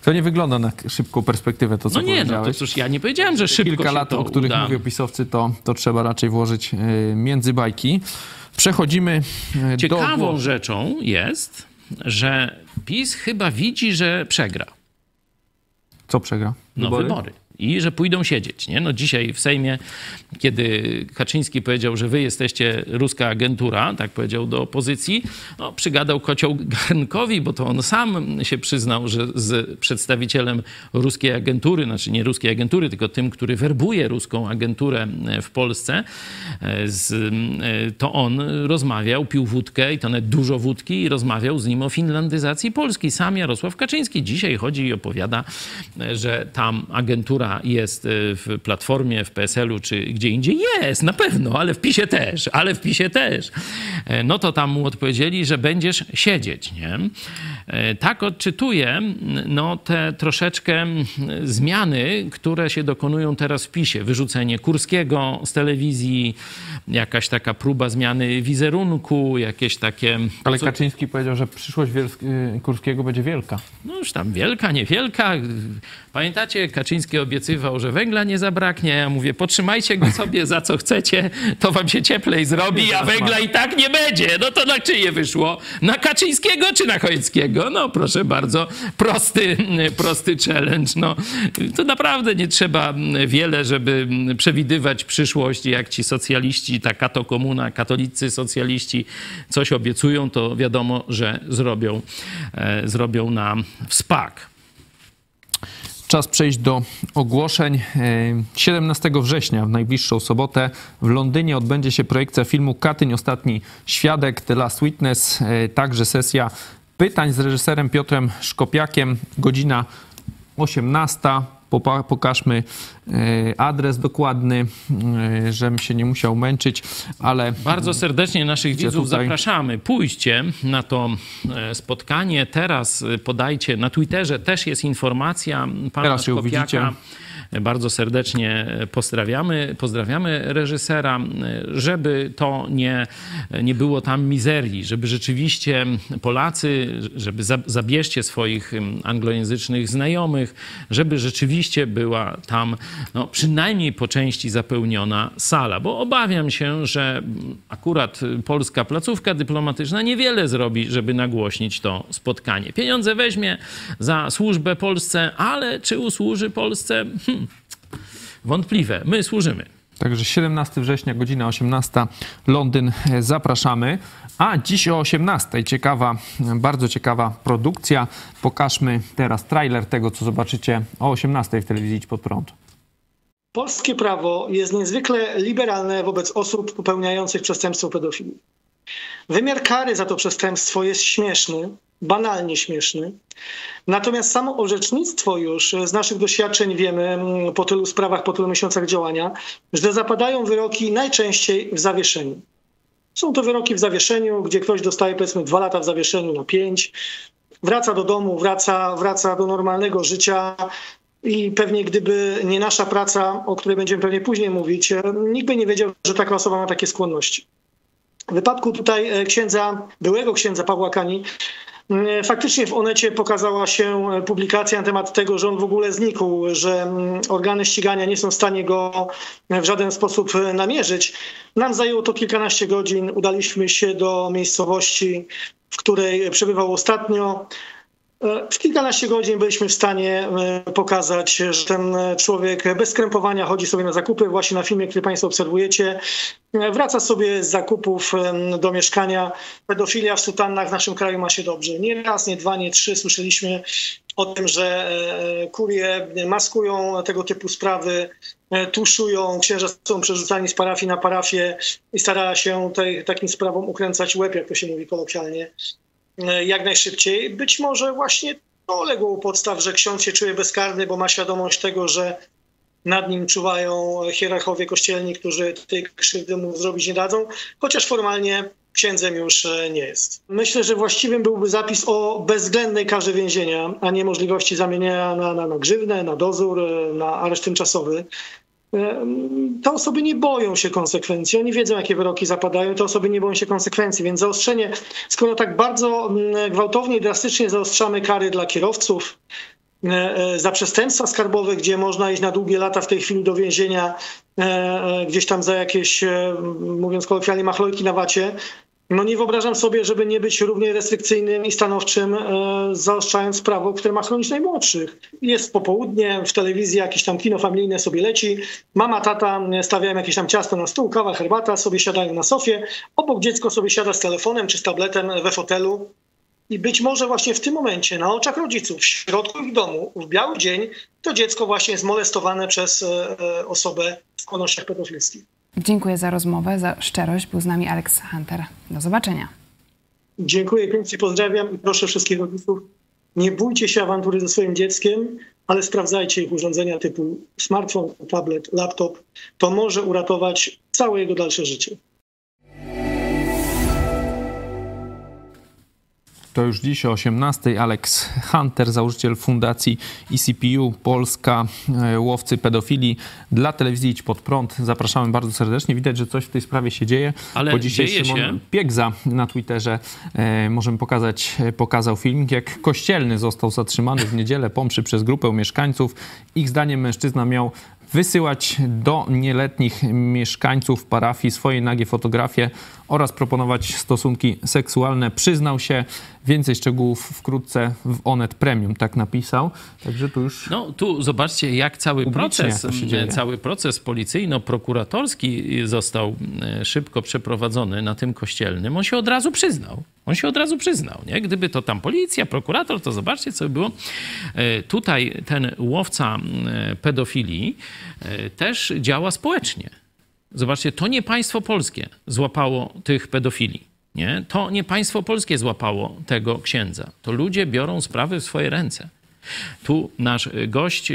to nie wygląda na szybką perspektywę, to co no nie, powiedziałeś. No nie, to cóż, ja nie powiedziałem, że szybko Kilka się lat, to o których uda. mówią pisowcy, to, to trzeba raczej włożyć yy, między bajki. Przechodzimy yy, Ciekawą do... rzeczą jest, że PiS chyba widzi, że przegra. Co przegra? Wybory? No wybory. I że pójdą siedzieć, nie? No dzisiaj w Sejmie, kiedy Kaczyński powiedział, że wy jesteście ruska agentura, tak powiedział do opozycji, no przygadał kocioł garnkowi, bo to on sam się przyznał, że z przedstawicielem ruskiej agentury, znaczy nie ruskiej agentury, tylko tym, który werbuje ruską agenturę w Polsce, z, to on rozmawiał, pił wódkę i to nawet dużo wódki i rozmawiał z nim o finlandyzacji Polski. Sam Jarosław Kaczyński dzisiaj chodzi i opowiada, że tam agentura jest w Platformie, w P S L u czy gdzie indziej. Jest, na pewno, ale w PiSie też, ale w PiSie też. No to tam mu odpowiedzieli, że będziesz siedzieć, nie? Tak odczytuję, no te troszeczkę zmiany, które się dokonują teraz w PiSie. Wyrzucenie Kurskiego z telewizji, jakaś taka próba zmiany wizerunku, jakieś takie... Ale Kaczyński powiedział, że przyszłość wielk- Kurskiego będzie wielka. No już tam wielka, niewielka. Pamiętacie, Kaczyński obiecywał, że węgla nie zabraknie. Ja mówię, potrzymajcie go sobie za co chcecie, to wam się cieplej zrobi, a węgla i tak nie będzie. No to na czyje wyszło? Na Kaczyńskiego czy na Chojeckiego? No proszę bardzo, prosty, prosty challenge. No, to naprawdę nie trzeba wiele, żeby przewidywać przyszłość, jak ci socjaliści, ta katokomuna, katolicy socjaliści coś obiecują, to wiadomo, że zrobią, e, zrobią nam wspak. Czas przejść do ogłoszeń. siedemnastego września, w najbliższą sobotę, w Londynie odbędzie się projekcja filmu Katyń, Ostatni Świadek, The Last Witness. Także sesja pytań z reżyserem Piotrem Szkopiakiem. Godzina osiemnasta. Pokażmy adres dokładny, żebym się nie musiał męczyć, ale... Bardzo serdecznie naszych widzów tutaj... zapraszamy. Pójdźcie na to spotkanie. Teraz podajcie, na Twitterze też jest informacja pana Szkopiaka. Teraz ją widzicie. bardzo serdecznie pozdrawiamy, pozdrawiamy reżysera, żeby to nie, nie było tam mizerii, żeby rzeczywiście Polacy, żeby zabierzcie swoich anglojęzycznych znajomych, żeby rzeczywiście była tam no, przynajmniej po części zapełniona sala, bo obawiam się, że akurat polska placówka dyplomatyczna niewiele zrobi, żeby nagłośnić to spotkanie. Pieniądze weźmie za służbę Polsce, ale czy usłuży Polsce? Hm, wątpliwe. My służymy. Także siedemnastego września, godzina osiemnasta, Londyn, zapraszamy. A dziś o osiemnastej ciekawa, bardzo ciekawa produkcja. Pokażmy teraz trailer tego, co zobaczycie o osiemnastej w telewizji Idź Pod Prąd. Polskie prawo jest niezwykle liberalne wobec osób popełniających przestępstwo pedofilii. Wymiar kary za to przestępstwo jest śmieszny, banalnie śmieszny. Natomiast samo orzecznictwo już z naszych doświadczeń wiemy po tylu sprawach, po tylu miesiącach działania, że zapadają wyroki najczęściej w zawieszeniu. Są to wyroki w zawieszeniu, gdzie ktoś dostaje powiedzmy dwa lata w zawieszeniu na pięć, wraca do domu, wraca, wraca do normalnego życia i pewnie gdyby nie nasza praca, o której będziemy pewnie później mówić, nikt by nie wiedział, że taka osoba ma takie skłonności. W wypadku tutaj księdza, byłego księdza Pawła Kani, faktycznie w Onecie pokazała się publikacja na temat tego, że on w ogóle znikł, że organy ścigania nie są w stanie go w żaden sposób namierzyć. Nam zajęło to kilkanaście godzin. Udaliśmy się do miejscowości, w której przebywał ostatnio. W kilkanaście godzin byliśmy w stanie pokazać, że ten człowiek bez skrępowania chodzi sobie na zakupy. Właśnie na filmie, który Państwo obserwujecie, wraca sobie z zakupów do mieszkania. Pedofilia w sutannach w naszym kraju ma się dobrze. Nie raz, nie dwa, nie trzy słyszeliśmy o tym, że kurie maskują tego typu sprawy, tuszują, księża są przerzucani z parafii na parafię i stara się tej, takim sprawom ukręcać łeb, jak to się mówi kolokwialnie, jak najszybciej. Być może właśnie to legło u podstaw, że ksiądz się czuje bezkarny, bo ma świadomość tego, że nad nim czuwają hierarchowie kościelni, którzy tej krzywdy mu zrobić nie dadzą, chociaż formalnie księdzem już nie jest. Myślę, że właściwym byłby zapis o bezwzględnej karze więzienia, a nie możliwości zamienienia na, na, na grzywnę, na dozór, na areszt tymczasowy. Te osoby nie boją się konsekwencji, oni wiedzą, jakie wyroki zapadają, te osoby nie boją się konsekwencji, więc zaostrzenie, skoro tak bardzo gwałtownie i drastycznie zaostrzamy kary dla kierowców za przestępstwa skarbowe, gdzie można iść na długie lata w tej chwili do więzienia, gdzieś tam za jakieś, mówiąc kolokwialnie, machlojki na wacie, no nie wyobrażam sobie, żeby nie być równie restrykcyjnym i stanowczym, zaostrzając prawo, które ma chronić najmłodszych. Jest popołudnie, w telewizji jakieś tam kino familijne sobie leci, mama, tata stawiają jakieś tam ciasto na stół, kawa, herbata, sobie siadają na sofie, obok dziecko sobie siada z telefonem czy z tabletem we fotelu i być może właśnie w tym momencie, na oczach rodziców, w środku ich domu, w biały dzień, to dziecko właśnie jest molestowane przez osobę w skłonnościach pedofilskich. Dziękuję za rozmowę, za szczerość. Był z nami Alex Hunter. Do zobaczenia. Dziękuję pięknie, pozdrawiam i proszę wszystkich rodziców, nie bójcie się awantury ze swoim dzieckiem, ale sprawdzajcie ich urządzenia typu smartfon, tablet, laptop. To może uratować całe jego dalsze życie. To już dziś o osiemnastej Alex Hunter, założyciel fundacji E C P U Polska, łowcy pedofili, dla telewizji Idź Pod Prąd. Zapraszamy bardzo serdecznie. Widać, że coś w tej sprawie się dzieje. Ale bo dzisiaj dzieje Szymon się. Piegza na Twitterze, e, możemy pokazać, pokazał film, jak kościelny został zatrzymany w niedzielę po mszy przez grupę mieszkańców. Ich zdaniem mężczyzna miał wysyłać do nieletnich mieszkańców parafii swoje nagie fotografie oraz proponować stosunki seksualne. Przyznał się, więcej szczegółów wkrótce w Onet Premium, tak napisał. Także tu już... No tu zobaczcie, jak cały proces, cały proces policyjno-prokuratorski został szybko przeprowadzony na tym kościelnym. On się od razu przyznał. On się od razu przyznał, nie? Gdyby to tam policja, prokurator, to zobaczcie, co by było. Tutaj ten łowca pedofilii też działa społecznie. Zobaczcie, to nie państwo polskie złapało tych pedofili. Nie? To nie państwo polskie złapało tego księdza. To ludzie biorą sprawy w swoje ręce. Tu nasz gość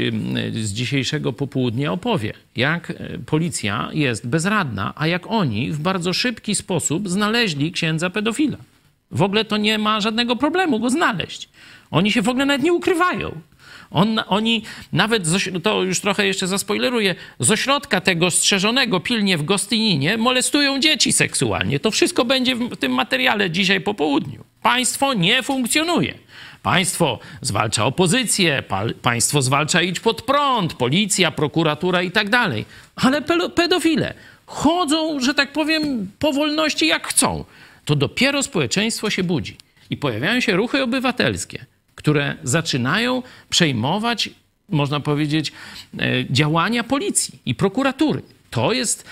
z dzisiejszego popołudnia opowie, jak policja jest bezradna, a jak oni w bardzo szybki sposób znaleźli księdza pedofila. W ogóle to nie ma żadnego problemu go znaleźć. Oni się w ogóle nawet nie ukrywają. On, oni nawet, to już trochę jeszcze zaspoileruję, z ośrodka tego strzeżonego pilnie w Gostyninie molestują dzieci seksualnie. To wszystko będzie w tym materiale dzisiaj po południu. Państwo nie funkcjonuje. Państwo zwalcza opozycję, państwo zwalcza Idź Pod Prąd, policja, prokuratura i tak dalej. Ale pedofile chodzą, że tak powiem, po wolności jak chcą. To dopiero społeczeństwo się budzi. I pojawiają się ruchy obywatelskie, które zaczynają przejmować, można powiedzieć, działania policji i prokuratury. To jest...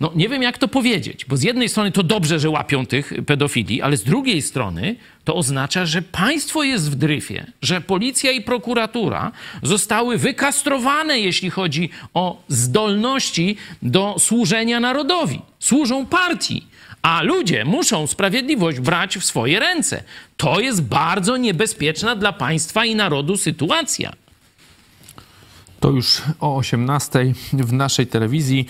No nie wiem, jak to powiedzieć, bo z jednej strony to dobrze, że łapią tych pedofili, ale z drugiej strony to oznacza, że państwo jest w dryfie, że policja i prokuratura zostały wykastrowane, jeśli chodzi o zdolności do służenia narodowi. Służą partii, a ludzie muszą sprawiedliwość brać w swoje ręce. To jest bardzo niebezpieczna dla państwa i narodu sytuacja. To już o osiemnastej w naszej telewizji.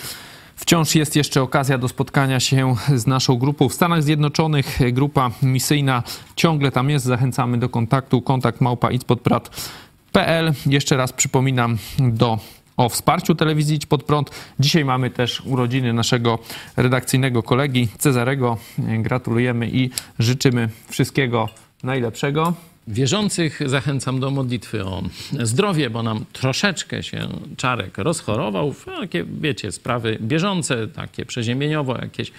Wciąż jest jeszcze okazja do spotkania się z naszą grupą w Stanach Zjednoczonych. Grupa misyjna ciągle tam jest. Zachęcamy do kontaktu. Kontakt małpa idź pod prąd kropka p l. Jeszcze raz przypominam do, o wsparciu telewizji Idź Pod Prąd. Dzisiaj mamy też urodziny naszego redakcyjnego kolegi Cezarego. Gratulujemy i życzymy wszystkiego najlepszego. Wierzących zachęcam do modlitwy o zdrowie, bo nam troszeczkę się Czarek rozchorował. Takie, wiecie, sprawy bieżące, takie przeziębieniowo, jakieś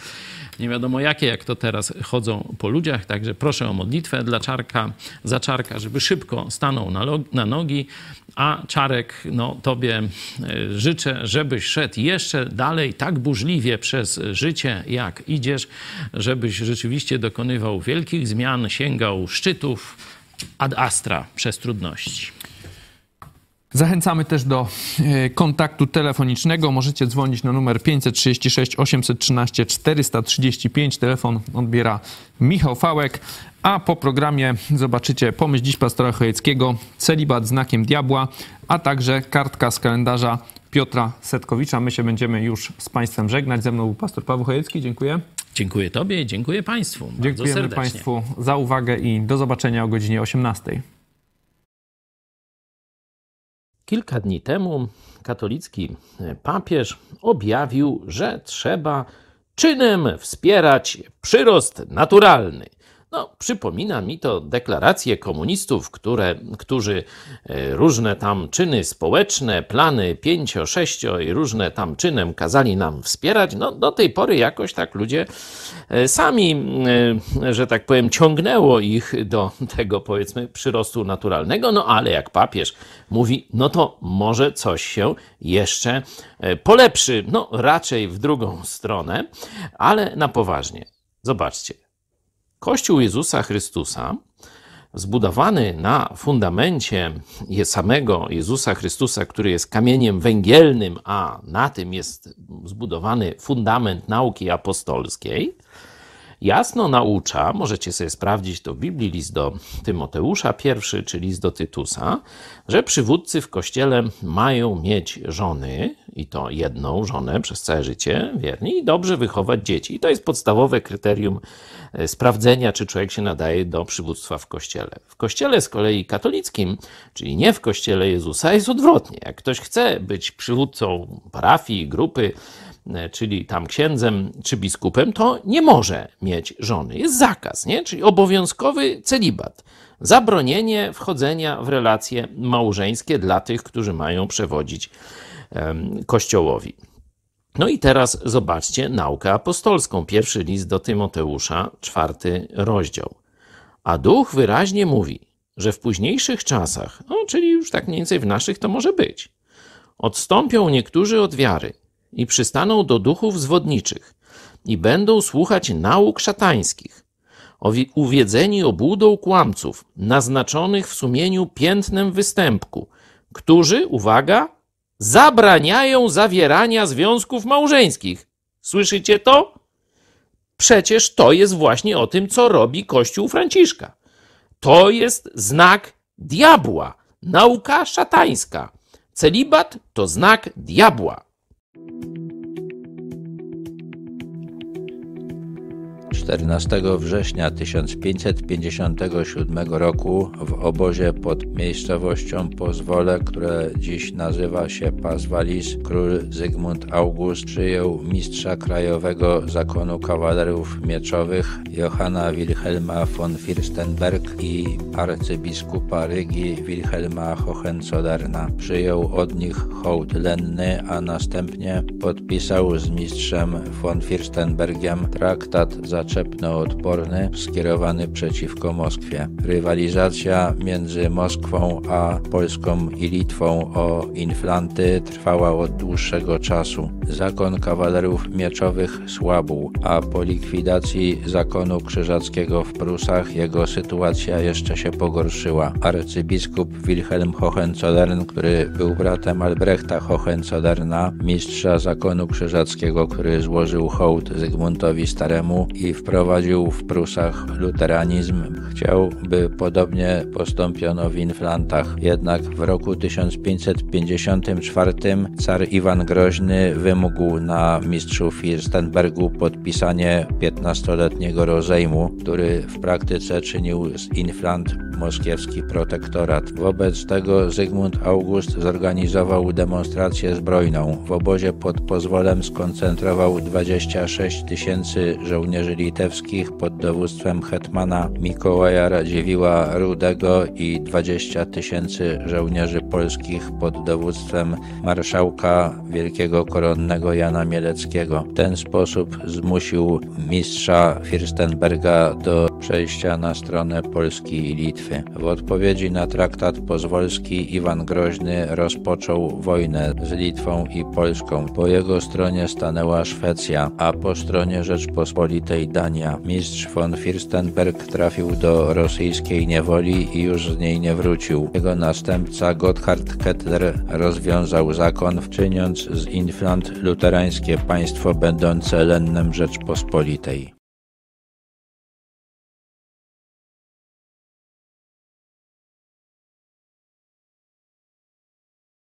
nie wiadomo jakie, jak to teraz chodzą po ludziach. Także proszę o modlitwę dla Czarka, za Czarka, żeby szybko stanął na, na nogi. A Czarek, no tobie życzę, żebyś szedł jeszcze dalej tak burzliwie przez życie, jak idziesz, żebyś rzeczywiście dokonywał wielkich zmian, sięgał szczytów ad astra przez trudności. Zachęcamy też do kontaktu telefonicznego. Możecie dzwonić na numer pięćset trzydzieści sześć osiemset trzynaście czterysta trzydzieści pięć. Telefon odbiera Michał Fałek. A po programie zobaczycie pomyśl dziś pastora Chojeckiego, celibat znakiem diabła, a także kartka z kalendarza Piotra Setkowicza. My się będziemy już z państwem żegnać. Ze mną był pastor Paweł Chojecki. Dziękuję. Dziękuję tobie i dziękuję państwu bardzo Dziękujemy serdecznie. Dziękujemy państwu za uwagę i do zobaczenia o godzinie osiemnastej. Kilka dni temu katolicki papież objawił, że trzeba czynem wspierać przyrost naturalny. No, przypomina mi to deklaracje komunistów, które, którzy różne tam czyny społeczne, plany pięcio, sześcio i różne tam czynem kazali nam wspierać. No, do tej pory jakoś tak ludzie sami, że tak powiem, ciągnęło ich do tego, powiedzmy, przyrostu naturalnego. No, ale jak papież mówi, no to może coś się jeszcze polepszy. No, raczej w drugą stronę, ale na poważnie. Zobaczcie. Kościół Jezusa Chrystusa, zbudowany na fundamencie samego Jezusa Chrystusa, który jest kamieniem węgielnym, a na tym jest zbudowany fundament nauki apostolskiej, jasno naucza, możecie sobie sprawdzić to w Biblii, list do Tymoteusza pierwszy, czy list do Tytusa, że przywódcy w Kościele mają mieć żony, i to jedną żonę przez całe życie, wierni, i dobrze wychować dzieci. I to jest podstawowe kryterium sprawdzenia, czy człowiek się nadaje do przywództwa w Kościele. W Kościele z kolei katolickim, czyli nie w Kościele Jezusa, jest odwrotnie. Jak ktoś chce być przywódcą parafii, grupy, czyli tam księdzem czy biskupem, to nie może mieć żony. Jest zakaz, nie? Czyli obowiązkowy celibat. Zabronienie wchodzenia w relacje małżeńskie dla tych, którzy mają przewodzić um, Kościołowi. No i teraz zobaczcie naukę apostolską. Pierwszy list do Tymoteusza, czwarty rozdział. A Duch wyraźnie mówi, że w późniejszych czasach, no czyli już tak mniej więcej w naszych to może być, odstąpią niektórzy od wiary i przystaną do duchów zwodniczych i będą słuchać nauk szatańskich, uwiedzeni obłudą kłamców, naznaczonych w sumieniu piętnem występku, którzy, uwaga, zabraniają zawierania związków małżeńskich. Słyszycie to? Przecież to jest właśnie o tym, co robi Kościół Franciszka. To jest znak diabła, nauka szatańska. Celibat to znak diabła. czternastego września tysiąc pięćset pięćdziesiątego siódmego roku w obozie pod miejscowością Pozwole, które dziś nazywa się Paswalis, król Zygmunt August przyjął mistrza krajowego zakonu kawalerów mieczowych Johanna Wilhelma von Fürstenberg i arcybiskupa Rygi Wilhelma Hohenzollerna. Przyjął od nich hołd lenny, a następnie podpisał z mistrzem von Fürstenbergiem traktat zaczepno-odporny skierowany przeciwko Moskwie. Rywalizacja między Moskwą a Polską i Litwą o inflanty trwała od dłuższego czasu. Zakon kawalerów mieczowych słabł, a po likwidacji zakonu krzyżackiego w Prusach jego sytuacja jeszcze się pogorszyła. Arcybiskup Wilhelm Hohenzollern, który był bratem Albrechta Hohenzollerna, mistrza zakonu krzyżackiego, który złożył hołd Zygmuntowi Staremu i wprowadził w Prusach luteranizm, chciał, by podobnie postąpiono w Inflantach. Jednak w roku tysiąc pięćset pięćdziesiątym czwartym car Iwan Groźny wymógł na mistrzu Fürstenbergu podpisanie piętnastoletniego rozejmu, który w praktyce czynił z Inflant moskiewski protektorat. Wobec tego Zygmunt August zorganizował demonstrację zbrojną. W obozie pod Pozwolem skoncentrował dwadzieścia sześć tysięcy żołnierzy litewskich pod dowództwem hetmana Mikołaja Radziwiła Rudego i dwadzieścia tysięcy żołnierzy polskich pod dowództwem marszałka wielkiego koronnego Jana Mieleckiego. W ten sposób zmusił mistrza Fürstenberga do przejścia na stronę Polski i Litwy. W odpowiedzi na traktat pozwolski Iwan Groźny rozpoczął wojnę z Litwą i Polską. Po jego stronie stanęła Szwecja, a po stronie Rzeczpospolitej Dania. Mistrz von Fürstenberg trafił do rosyjskiej niewoli i już z niej nie wrócił. Jego następca Gotthard Kettler rozwiązał zakon, czyniąc z Inflant luterańskie państwo będące lennem Rzeczpospolitej.